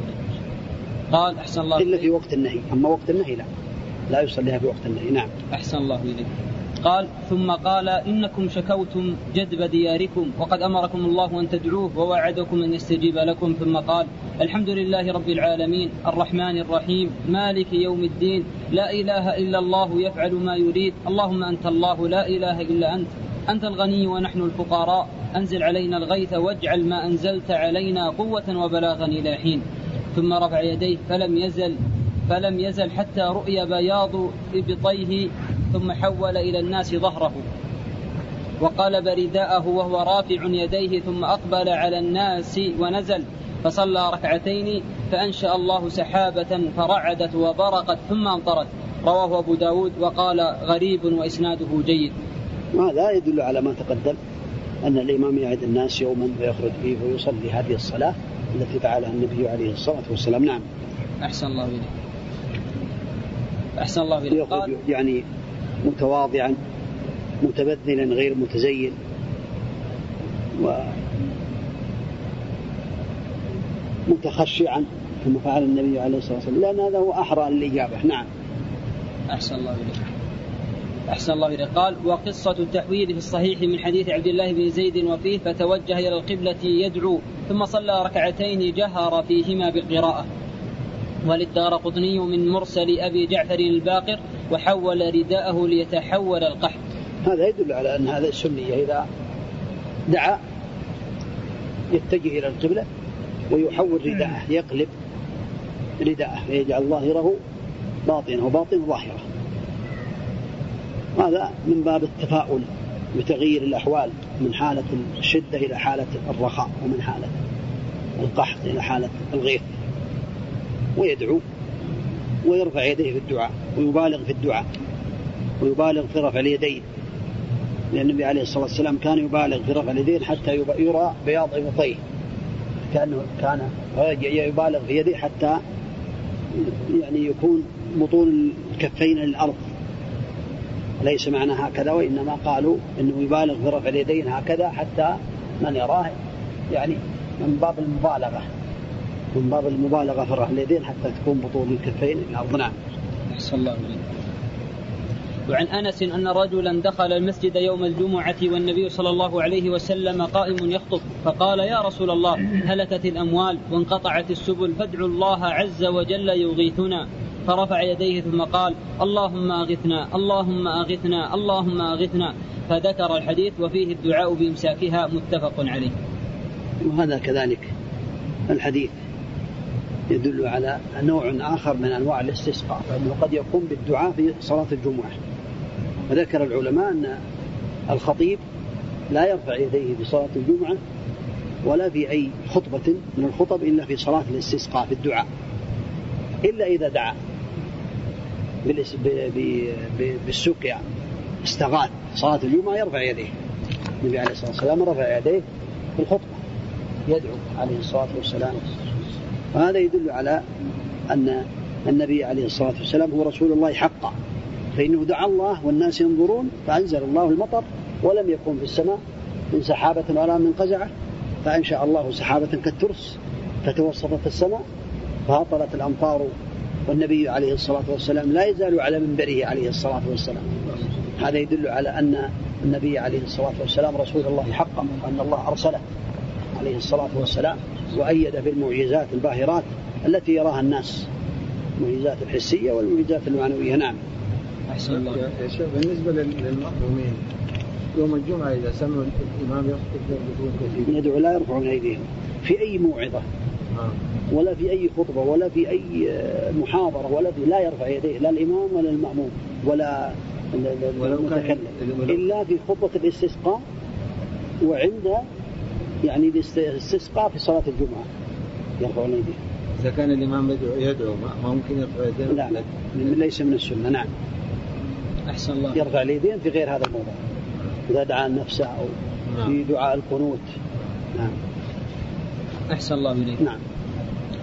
قال أحسن الله. إلا في وقت النهي، أما وقت النهي لا لا يصليها في وقت النهي. نعم. أحسن الله إليك. قال: ثم قال: إنكم شكوتم جدب دياركم، وقد أمركم الله أن تدعوه ووعدكم أن يستجيب لكم. ثم قال: الحمد لله رب العالمين الرحمن الرحيم مالك يوم الدين، لا إله إلا الله يفعل ما يريد، اللهم أنت الله لا إله إلا أنت، أنت الغني ونحن الفقراء، أنزل علينا الغيث واجعل ما أنزلت علينا قوة وبلاغا إلى حين. ثم رفع يديه فلم يزل فلم يزل حتى رؤي بياض إبطيه، ثم حول إلى الناس ظهره وقلب رداءه وهو رافع يديه، ثم أقبل على الناس ونزل فصلى ركعتين، فأنشأ الله سحابة فرعدت وبرقت ثم أمطرت. رواه أبو داود وقال غريب وإسناده جيد. هذا يدل على ما تقدم، أن الإمام يعد الناس يوما ويخرج فيه ويصلي هذه الصلاة التي فعلها النبي عليه الصلاة والسلام. نعم. أحسن الله إليك. أحسن الله إليك. يعني متواضعا متبذلا غير متزين، ومتخشعا كما فعل النبي عليه الصلاة والسلام، لأن هذا هو أحرى الإجابة. نعم. أحسن الله إليك. أحسن الله إليك. قال: وقصة التحويل في الصحيح من حديث عبد الله بن زيد وفيه: فتوجه إلى القبلة يدعو ثم صلى ركعتين جهر فيهما بالقراءة. وللدارقطني من مرسل أبي جعفر الباقر: وحول رداءه ليتحول القحط. هذا يدل على أن هذا السنية إذا دعا يتجه إلى القبلة ويحول رداءه، يقلب رداءه ويجعل ظاهره باطنه وباطن ظاهره. هذا من باب التفاؤل وتغيير الأحوال من حالة الشدة إلى حالة الرخاء، ومن حالة القحط إلى حالة الغيث. ويدعو ويرفع يديه في الدعاء ويبالغ في الدعاء ويبالغ في رفع اليدين، لأن النبي عليه الصلاة والسلام كان يبالغ في رفع اليدين حتى يرى بياض إبطيه، كأنه كان يبالغ في يديه حتى يعني يكون بطون الكفين للأرض. ليس معنى هكذا، وإنما قالوا أنه يبالغ في رفع اليدين هكذا حتى من يراه، يعني من باب المبالغة، من باب المبالغة في رفع اليدين حتى تكون بطون الكفين إلى الأرض. نعم. صلى الله عليه وسلم. وعن أنس أن رجلا دخل المسجد يوم الجمعة والنبي صلى الله عليه وسلم قائم يخطب، فقال: يا رسول الله، هلكت الأموال وانقطعت السبل، فادعوا الله عز وجل يغيثنا. فرفع يديه ثم قال اللهم أغثنا اللهم أغثنا اللهم أغثنا، فذكر الحديث وفيه الدعاء بإمساكها متفق عليه. وهذا كذلك الحديث يدل على نوع آخر من أنواع الاستسقاء، فإنه قد يقوم بالدعاء في صلاة الجمعة. وذكر العلماء أن الخطيب لا يرفع يديه في صلاة الجمعة ولا في أي خطبة من الخطب إلا في صلاة الاستسقاء في الدعاء، إلا إذا دعا بالسقيا استغاث صلاة الجمعة يرفع يديه. النبي عليه الصلاة والسلام رفع يديه في الخطبة يدعو عليه الصلاة والسلام، وهذا يدل على أن النبي عليه الصلاة والسلام هو رسول الله حقا، فإنه دعا الله والناس ينظرون فأنزل الله المطر، ولم يكن في السماء من سحابة ولا من قزعة، فأنشأ الله سحابة كالترس فتوسطت السماء فهطلت الأمطار، والنبي عليه الصلاة والسلام لا يزال على منبره عليه الصلاة والسلام. هذا يدل على أن النبي عليه الصلاة والسلام رسول الله حقا، وأن الله أرسله عليه الصلاة والسلام وأيد بالمعجزات الباهرات التي يراها الناس، المعجزات الحسية والمعجزات المعنوية. نعم. أحسن الله يا شيخ. بالنسبة للمأمومين يوم الجمعة إذا سمعوا الإمام يخطب بدون يدعو لا يرفعون أيديهم في أي موعظة ولا في أي خطبة ولا في أي محاضرة ولا في، لا يرفع يديه لا الإمام ولا المأموم ولا المتكلم إلا في خطبة الاستسقاء، وعندها يعني الاستسقاء في صلاة الجمعة يرفعون أيديهم. إذا كان الإمام يدعو يدعو ما ممكن يرفع يديه؟ لا لا، ليس من السنة. نعم أحسن الله. يرفع اليدين في غير هذا الموضوع، إذا دعا نفسه أو في دعاء القنوت. نعم أحسن الله إليك. نعم.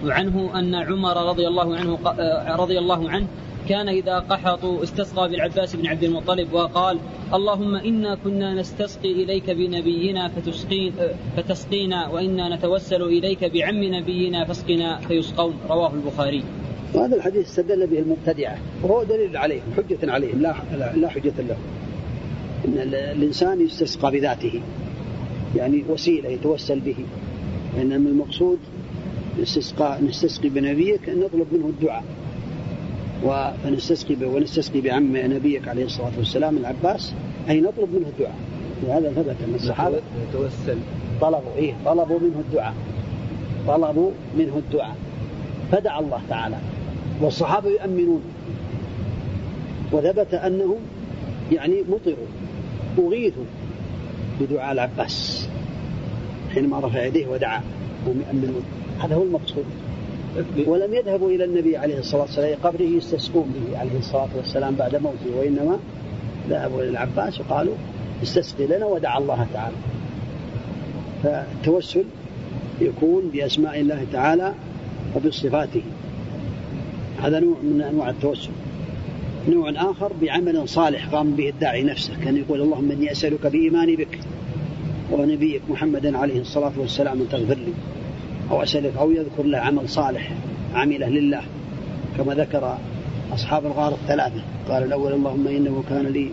وعنه أن عمر رضي الله عنه رضي الله عنه كان إذا قحطوا استسقى بالعباس بن عبد المطلب وقال اللهم إنا كنا نستسقي إليك بنبينا فتسقينا، وإنا نتوسل إليك بعم نبينا فاسقنا فيسقون، رواه البخاري. وهذا الحديث استدل به المبتدعة، وهو دليل عليهم حجة عليهم لا حجة له. إن الإنسان يستسقى بذاته يعني وسيلة يتوسل به، إنما المقصود نستسقى نستسقي بنبيك أن نطلب منه الدعاء، ونستسقي ونستسقي بعم نبيك عليه الصلاة والسلام العباس أي نطلب منه الدعاء. وهذا ثبت أن الصحابة يتوسل طلبوا إيه طلبوا منه الدعاء طلبوا منه الدعاء فدعا الله تعالى، والصحابة يؤمنون، وثبت أنهم يعني مطروا أغيثوا بدعاء العباس حينما رفع يديه ودعا، هم يؤمنون. هذا هو المقصود. ولم يذهبوا إلى النبي عليه الصلاة والسلام قبره يستسقون به عليه الصلاة والسلام بعد موته، وإنما ذهبوا إلى العباس وقالوا استسقي لنا ودعا الله تعالى. فالتوسل يكون بأسماء الله تعالى وبصفاته، هذا نوع من أنواع التوسل. نوع آخر بعمل صالح قام به الداعي نفسه، كان يقول اللهم إني أسألك بإيماني بك ونبيك محمدا عليه الصلاة والسلام أن تغفر لي، أو أسألك أو يذكر له عمل صالح عمله لله، كما ذكر أصحاب الغار الثلاثة. قال الأول اللهم إنه كان لي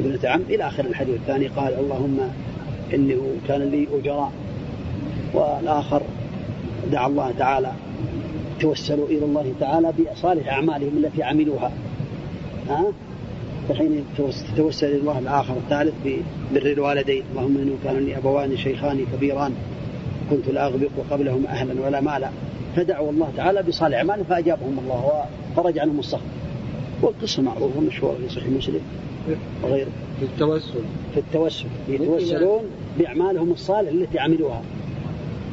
ابنة عم إلى آخر الحديث، الثاني قال اللهم إنه كان لي أجراء، والآخر دعا الله تعالى، توسلوا إلى الله تعالى بصالح أعمالهم التي عملوها. ها؟ فحين توسل إلى الله الآخر الثالث ببر الوالدين، اللهم إنه كان لي أبوان شيخان كبيران كنت لا أغبق قبلهم أهلا ولا مالا، فدعوا الله تعالى بصالح أعمال فأجابهم الله وفرج عنهم الصخر. والقصة معروفة مشهورة في صحيح مسلم وغيره. في التوسل في التوسل يتوسلون بأعمالهم الصالح التي عملوها،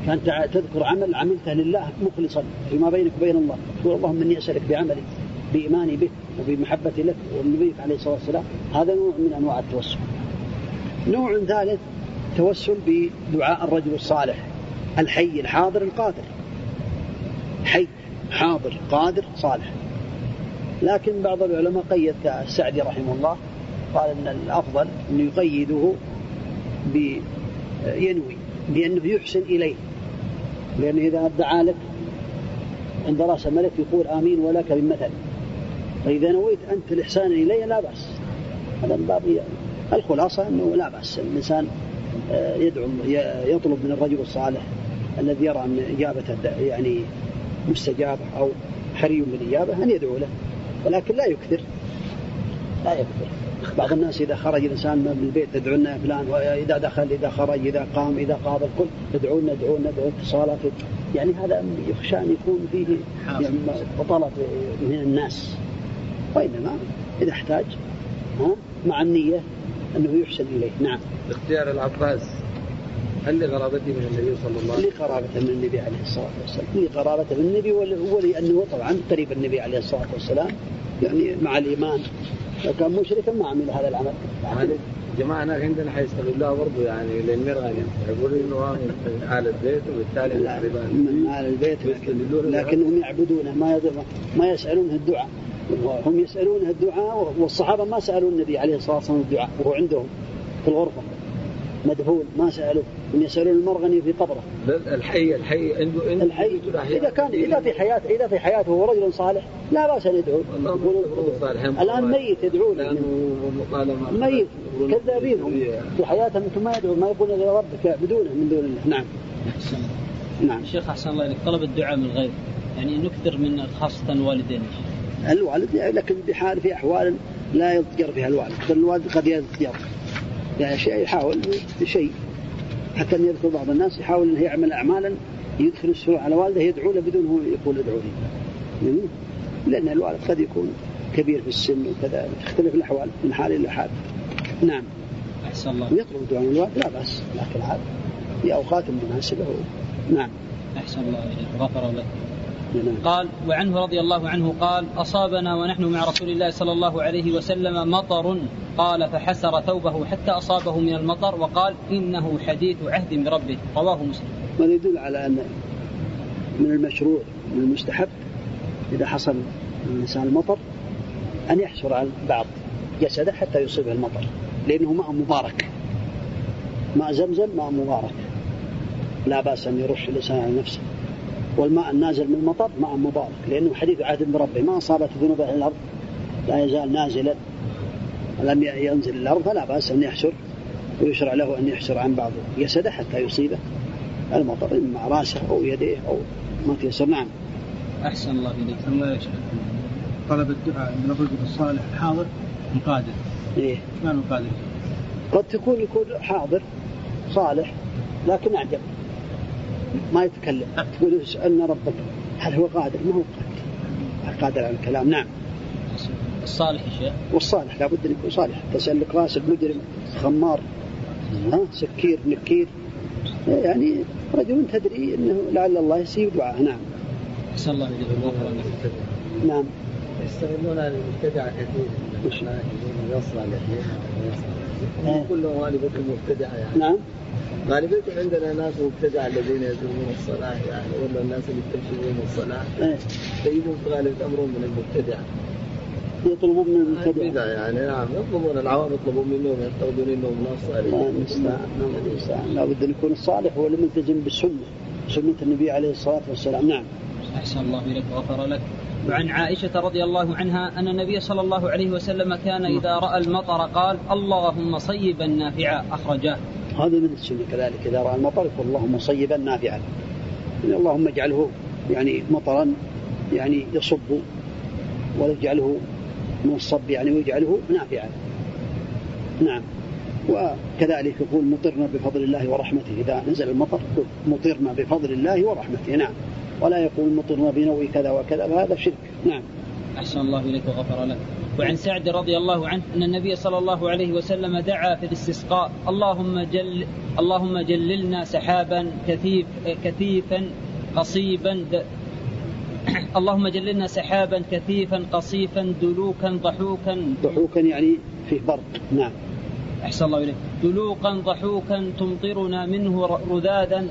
فأنت تذكر عمل عملته لله مخلصا فيما بينك وبين الله، تقول اللهم إني أسألك بعملي بإيماني به وبمحبة لك والنبيك عليه الصلاة والسلام، هذا نوع من أنواع التوسل. نوع ثالث توسل بدعاء الرجل الصالح الحي الحاضر القادر، حي حاضر قادر صالح. لكن بعض العلماء قيد السعدي رحمه الله قال أن الأفضل أن يقيده بينوي بأنه يحسن إليه، لأنه إذا دعا لك عند رأس ملك يقول آمين ولك بمثل، فإذا نويت أنت الإحسان إليه لا بأس. هذا من باب الخلاصة أنه لا بأس الإنسان يدعو يطلب من الرجل الصالح الذي يرى أن إجابته يعني مستجابة أو حري بالإجابة أن يدعو له ولكن لا يكثر لا يكثر. بعض الناس إذا خرج الإنسان من البيت تدعو لنا فلان، وإذا دخل إذا خرج إذا قام إذا قام الكل تدعونا تدعونا تدعو اتصالات، يعني هذا يخشى أن يكون فيه يعني بطالة من الناس. وإنما إذا احتاج مع النية أنه يحسن إليه. نعم. اختيار العباس هل لقرابته من النبي صلى الله عليه وسلم؟ لقرابته من النبي عليه الصلاة والسلام، لقرابته من النبي، ولأنه طبعا قريب النبي عليه الصلاة والسلام، يعني مع الإيمان. لو كان مشركا ما عمل هذا العمل. جماعة عندنا حيستغلوها برضو يعني للمرأة، يقولوا إنه من آل البيت وبالتالي من آل البيت، لكنهم يعبدونه ما يضر ما يسألونه الدعاء، هم يسألونه الدعاء، والصحابة ما سألوا النبي عليه الصلاة والسلام الدعاء وهو عندهم في الغرفة مدفون، ما سألوه. إن يسألون المرغني في قبره الحي الحي عنده إن الحي إذا كان إذا في حياة إذا في حياته هو رجل صالح لا بأس أن يدعو. الآن ميت يدعون ميت كذابينهم في حياتهم ما يدعو ما يقول إلا ربك بدونه من دون الله. نعم. نعم. شيخ أحسن الله إليك، طلب الدعاء من الغير يعني نكثر من خاصة والدين الوالد، لكن بحال في أحوال لا يضطر فيها الوالد، الوالد قد يضطر يعني شيء يحاول شيء حتى أن يذكر. بعض الناس يحاول أن يعمل أعمالا يدخل السرور على والده يدعو له بدون هو يقول ادعو لي، لأن الوالد قد يكون كبير في السن وكذا، تختلف الأحوال من حال إلى حال. نعم. أحسن الله. يطلب دعاء الوالد لا بأس، لكن هذا في أوقات مناسبة. نعم. أحسن الله إليك، غفر له. قال وعنه رضي الله عنه قال أصابنا ونحن مع رسول الله صلى الله عليه وسلم مطر، قال فحسر ثوبه حتى أصابه من المطر، وقال إنه حديث عهد من ربه، رواه مسلم. ما يدل على أن من المشروع من المستحب إذا حصل الإنسان المطر أن يحسر على بعض جسده حتى يصيبه المطر، لأنه ماء مبارك، ماء زمزم ماء مبارك لا بأس أن يرش الإنسان على نفسه، والماء النازل من المطر ماء مبارك، لأنه حديث عهد من ربه، ما أصابت ذنوب أهل الأرض لا يزال نازلا لم ينزل الأرض، فلا بأس أن يحسر ويشرع له أن يحسر عن بعض جسده حتى يصيبه المطر مع راسه أو يديه أو ما تيسر. نعم. أحسن الله إليك. الله يشهد. طلب الدعاء من رجل الصالح حاضر مقادر. إيه. ما مقادر؟ قد تكون يكون حاضر صالح لكن أعجب ما يتكلم، تقول اسألنا ربك هل هو قادر؟ ما هو قادر، قادر على الكلام. نعم. الصالح شيء، والصالح لابد أن يكون صالح، تسألك راسب مجرم خمار ها سكير نكير، يعني رجل تدري أنه لعل الله يسيب دعاء. نعم. أسأل الله يجب الله. نعم. يستغلون المبتدع كثير، يصل على كثير كلهم غالبا المبتدع يعني. نعم. غالبا عندنا ناس مبتدع الذين يزورون الصلاة يعني، ولا الناس اللي يتمشون الصلاة تجدهم غالبا أمرهم من المبتدع، يطلبون من المبتدع يعني. نعم. يطلبون العوام يطلبون منهم يستخدمون إنهم ناصرين. نعم. لا بد أن يكون الصالح هو الملتزم بالسنة، سنة النبي عليه الصلاة والسلام. نعم. أحسن الله إليك، غفر لك. وعن عائشة رضي الله عنها أن النبي صلى الله عليه وسلم كان إذا رأى المطر قال اللهم صيبا نافعا، أخرجاه. هذا من السنة كذلك، إذا رأى المطر قال اللهم صيبا نافعا، يعني اللهم اجعله يعني مطرا يعني يصب، ولا اجعله من الصب يعني ويجعله نافعا. نعم. وكذلك يقول مطرنا بفضل الله ورحمته، إذا نزل المطر مطرنا بفضل الله ورحمته. نعم. ولا يقول مطرنا بنوء كذا وكذا، هذا شرك. نعم. أحسن الله إليك وغفر لك. وعن سعد رضي الله عنه أن النبي صلى الله عليه وسلم دعا في الاستسقاء اللهم جل اللهم جللنا سحابا كثيف كثيفا قصيبا اللهم جللنا سحابا كثيفا قصيفا دلوكا ضحوكا ضحوكا يعني فيه برد. نعم. أحسن الله إليك. دلوكا ضحوكا تمطرنا منه رذاذا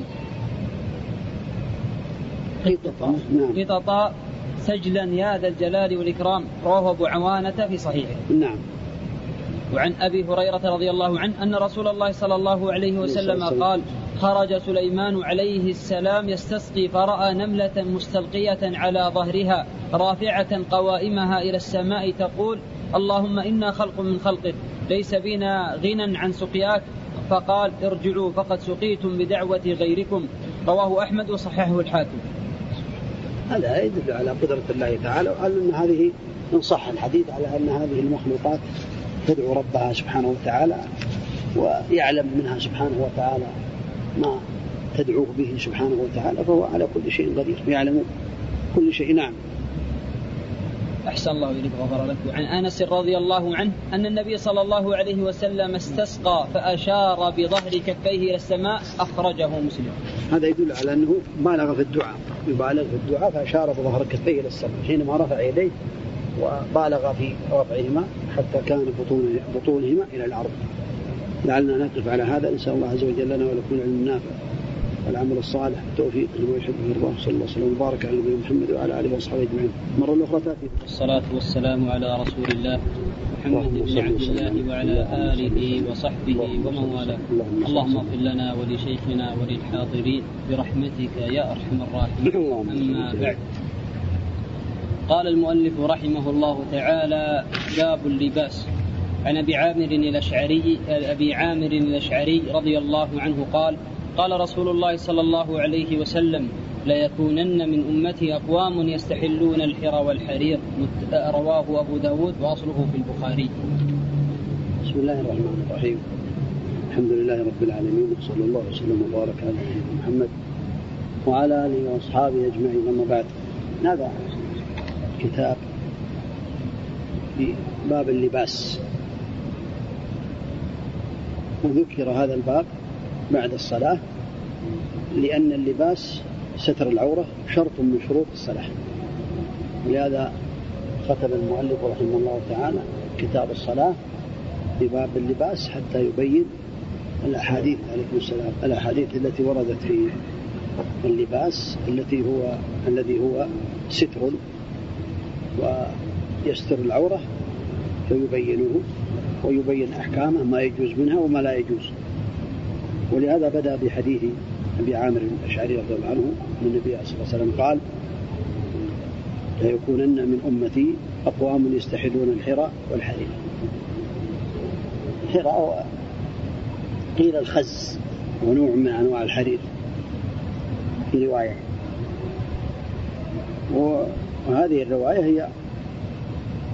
قططا. نعم. قططا سجلا يا ذا الجلال والإكرام، رواه أبو عوانة في صحيحه. نعم. وعن أبي هريرة رضي الله عنه أن رسول الله صلى الله عليه وسلم قال خرج سليمان عليه السلام يستسقي فرأى نملة مستلقية على ظهرها رافعة قوائمها إلى السماء تقول اللهم إنا خلق من خلقك ليس بنا غنى عن سقياك، فقال ارجعوا فقد سقيتم بدعوة غيركم، رواه أحمد وصححه الحاكم. هذا يدل على قدرة الله تعالى، وقال أن هذه إن صح الحديث على أن هذه المخلوقات تدعو ربها سبحانه وتعالى ويعلم منها سبحانه وتعالى ما تدعوه به سبحانه وتعالى، فهو على كل شيء قدير، يعلم كل شيء. نعم. أحسن الله إليك وغفر لك. عن أنس رضي الله عنه أن النبي صلى الله عليه وسلم استسقى فأشار بظهر كفيه إلى السماء، أخرجه مسلم. هذا يدل على أنه بالغ في الدعاء، يبالغ في الدعاء، فأشار بظهر كفيه إلى السماء حينما رفع يديه، وبالغ في رفعهما حتى كان بطون بطونهما إلى الأرض. لعلنا نقف على هذا، نسأل الله عز وجل لنا ولكم العلم نافع والعمل الصالح التوفيق لما يحبه الله. صلى الله عليه وسلم وبارك على نبينا محمد وعلى آله وصحبه أجمعين. مرة أخرى تأتي الصلاة والسلام على رسول الله محمد بن عبد الله وعلى آله وصحبه ومن والاه. اللهم اغفر لنا ولشيخنا وللحاضرين برحمتك يا أرحم الراحمين. أما بعد، قال المؤلف رحمه الله تعالى: باب اللباس. عن أبي عامر الأشعري أبي عامر الأشعري رضي الله عنه قال: قال رسول الله صلى الله عليه وسلم: ليكونن من أمتي أقوام يستحلون الحر والحرير. رواه أبو داود وأصله في البخاري. بسم الله الرحمن الرحيم. الحمد لله رب العالمين، وصلى الله وسلم وبارك على نبينا محمد وعلى آله وأصحابه أجمعين. أما بعد، هذا كتاب في باب اللباس، وذكر هذا الباب بعد الصلاة لأن اللباس ستر العورة شرط من شروط الصلاة، ولهذا ختم المؤلف رحمه الله تعالى كتاب الصلاة بباب اللباس حتى يبين الأحاديث عليكم السلام الأحاديث التي وردت في اللباس التي هو الذي هو ستر ويستر العورة، فيبينه ويبين أحكامه، ما يجوز منها وما لا يجوز. ولهذا بدأ بحديث أبي عامر الأشعري رضي الله عنه من النبي صلى الله عليه وسلم قال: ليكونن من أمتي أقوام يستحلون الحرى والحرير. الحرى قيل الخز، ونوع من أنواع الحرير في رواية، وهذه الرواية هي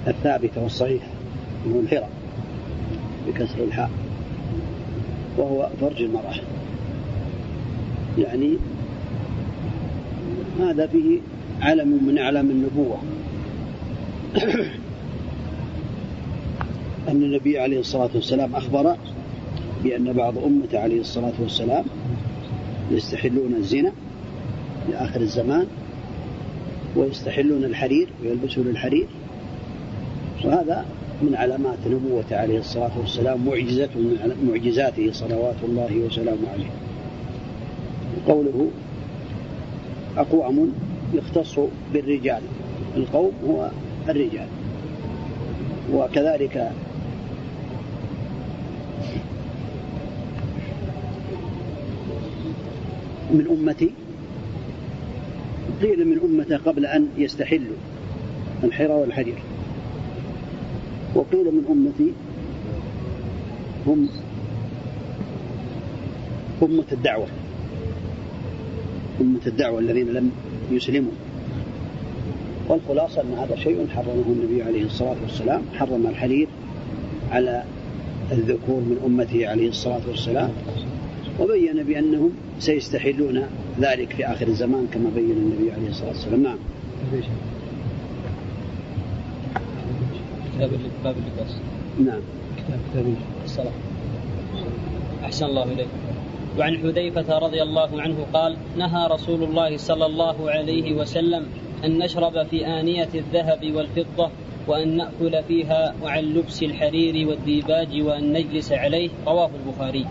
الثابتة والصحيحة، هو الحرى بكسر الحاء، وهو فرج المرأة. يعني هذا فيه علم من أعلام النبوة، أن النبي عليه الصلاة والسلام أخبر بأن بعض أمته عليه الصلاة والسلام يستحلون الزنا لآخر الزمان، ويستحلون الحرير ويلبسون الحرير، وهذا من علامات نبوة عليه الصلاة والسلام، معجزته من معجزاته صلوات الله وسلامه عليه. قوله أقوام يختص بالرجال، القوم هو الرجال، وكذلك من أمتي قيل من أمته قبل أن يستحلوا الحرى والحرير، وقيل من أمتي هم أمة الدعوة أمة الدعوة الذين لم يسلموا. والخلاصة أن هذا شيء حرمه النبي عليه الصلاة والسلام، حرم الحرير على الذكور من أمته عليه الصلاة والسلام، وبين بأنهم سيستحلون ذلك في آخر الزمان كما بين النبي عليه الصلاة والسلام. نعم. كتاب باب اللباس. نعم. كتاب الصلاة. أحسن الله إليك. وعن حذيفة رضي الله عنه قال: نهى رسول الله صلى الله عليه وسلم أن نشرب في آنية الذهب والفضة، وأن نأكل فيها، وعن لبس الحرير والديباج، وأن نجلس عليه. رواه البخاري.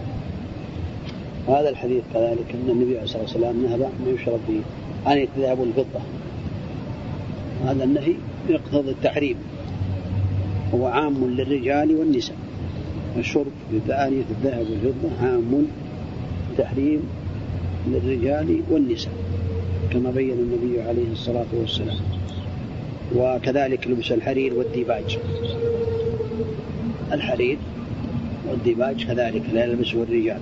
وهذا الحديث كذلك أن النبي صلى الله عليه وسلم نهى أن يشرب في آنية الذهب والفضة، هذا النهي يقتضي التحريم، هو عام للرجال والنساء، الشرب في آنية الذهب والفضة عام تحريم للرجال والنساء كما بين النبي عليه الصلاة والسلام، وكذلك لبس الحرير والديباج. الحرير والديباج كذلك لا يلبسه الرجال،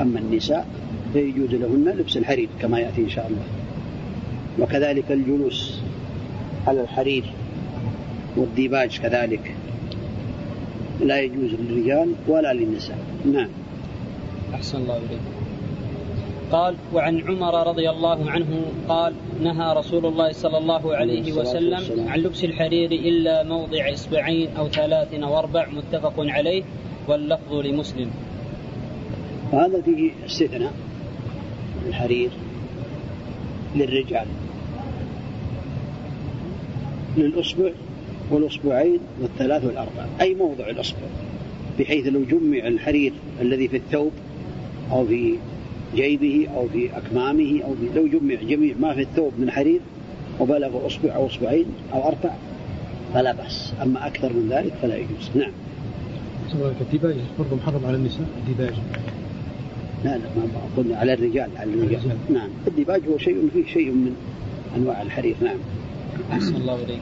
أما النساء فيجوز لهن لبس الحرير كما يأتي إن شاء الله، وكذلك الجلوس على الحرير والديباج كذلك لا يجوز للرجال ولا للنساء. نعم. أحسن الله إليك. قال وعن عمر رضي الله عنه قال نهى رسول الله صلى الله عليه وسلم عن لبس الحرير إلا موضع إصبعين أو ثلاث أو أربع متفق عليه واللفظ لمسلم. هذا فيه استثناء الحرير للرجال للأصبع والأصبعين والثلاث والأربع أي موضع الأصبع، بحيث لو جمع الحرير الذي في الثوب أو في جيبه أو في أكمامه أو في لو جمع جميع ما في الثوب من حرير وبلغ أصبع أو أصبعين أو أربع فلا بأس، أما أكثر من ذلك فلا يجوز. نعم. سواء الديباج برضه محرم على النساء الديباج؟ لا لا ما قلنا على الرجال على الرجال. نعم. الديباج هو شيء فيه شيء من أنواع الحرير. نعم. أحسن الله إليك.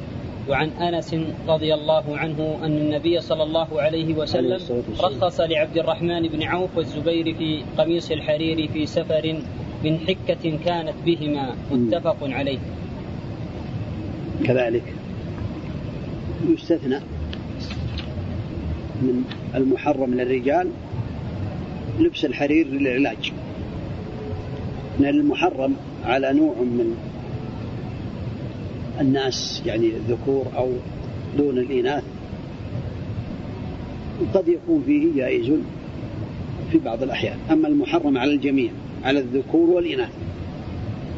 وعن أنس رضي الله عنه أن النبي صلى الله عليه وسلم رخص لعبد الرحمن بن عوف والزبير في قميص الحرير في سفر من حكة كانت بهما متفق عليه. كذلك يستثنى من المحرم للرجال لبس الحرير للعلاج، من المحرم على نوع من الناس يعني الذكور أو دون الإناث قد يكون فيه جائز في بعض الأحيان، أما المحرم على الجميع على الذكور والإناث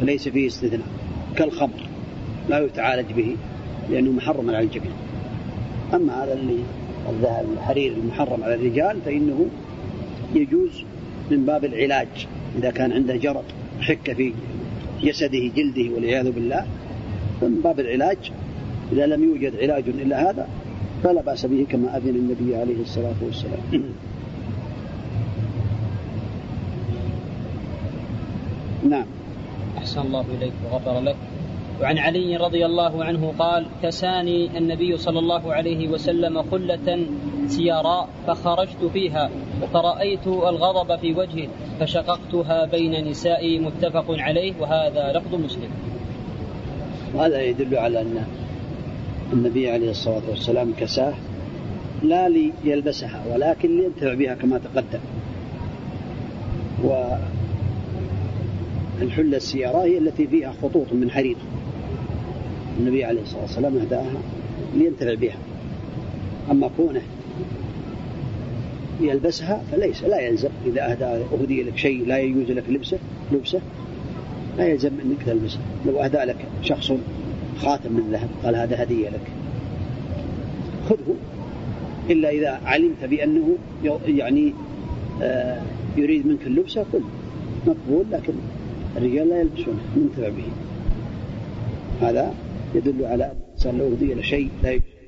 ليس فيه استثناء، كالخمر لا يتعالج به لأنه محرم على الجميع. أما هذا الحرير المحرم على الرجال فإنه يجوز من باب العلاج، إذا كان عنده جرب حكة في جسده جلده والعياذ بالله من باب العلاج، إذا لم يوجد علاج إلا هذا فلا بأس به كما أذن النبي عليه الصلاة والسلام. نعم. أحسن الله إليك وغفر لك. وعن علي رضي الله عنه قال كساني النبي صلى الله عليه وسلم خلة سيراء فخرجت فيها فرأيت الغضب في وجهه فشققتها بين نسائي متفق عليه وهذا لفظ مسلم. وهذا يدل على أن النبي عليه الصلاة والسلام كساه لا ليلبسها ولكن لينتفع بها كما تقدم. والحلة السيراء هي التي فيها خطوط من حرير، النبي عليه الصلاة والسلام أهداها لينتفع بها، أما كونه يلبسها فليس لا يلزم. إذا أهدي لك شيء لا يجوز لك لبسه لبسه لا يلزم أنك تلبسه. لو أهدى لك شخص خاتم من ذهب قال هذا هدية لك خذه، إلا إذا علمت بأنه يعني يريد منك اللبسة كله مقبول، لكن الرجال لا يلبسونه منتفع به. هذا يدل على أن الإنسان لو أهدي لشيء لا يلبسه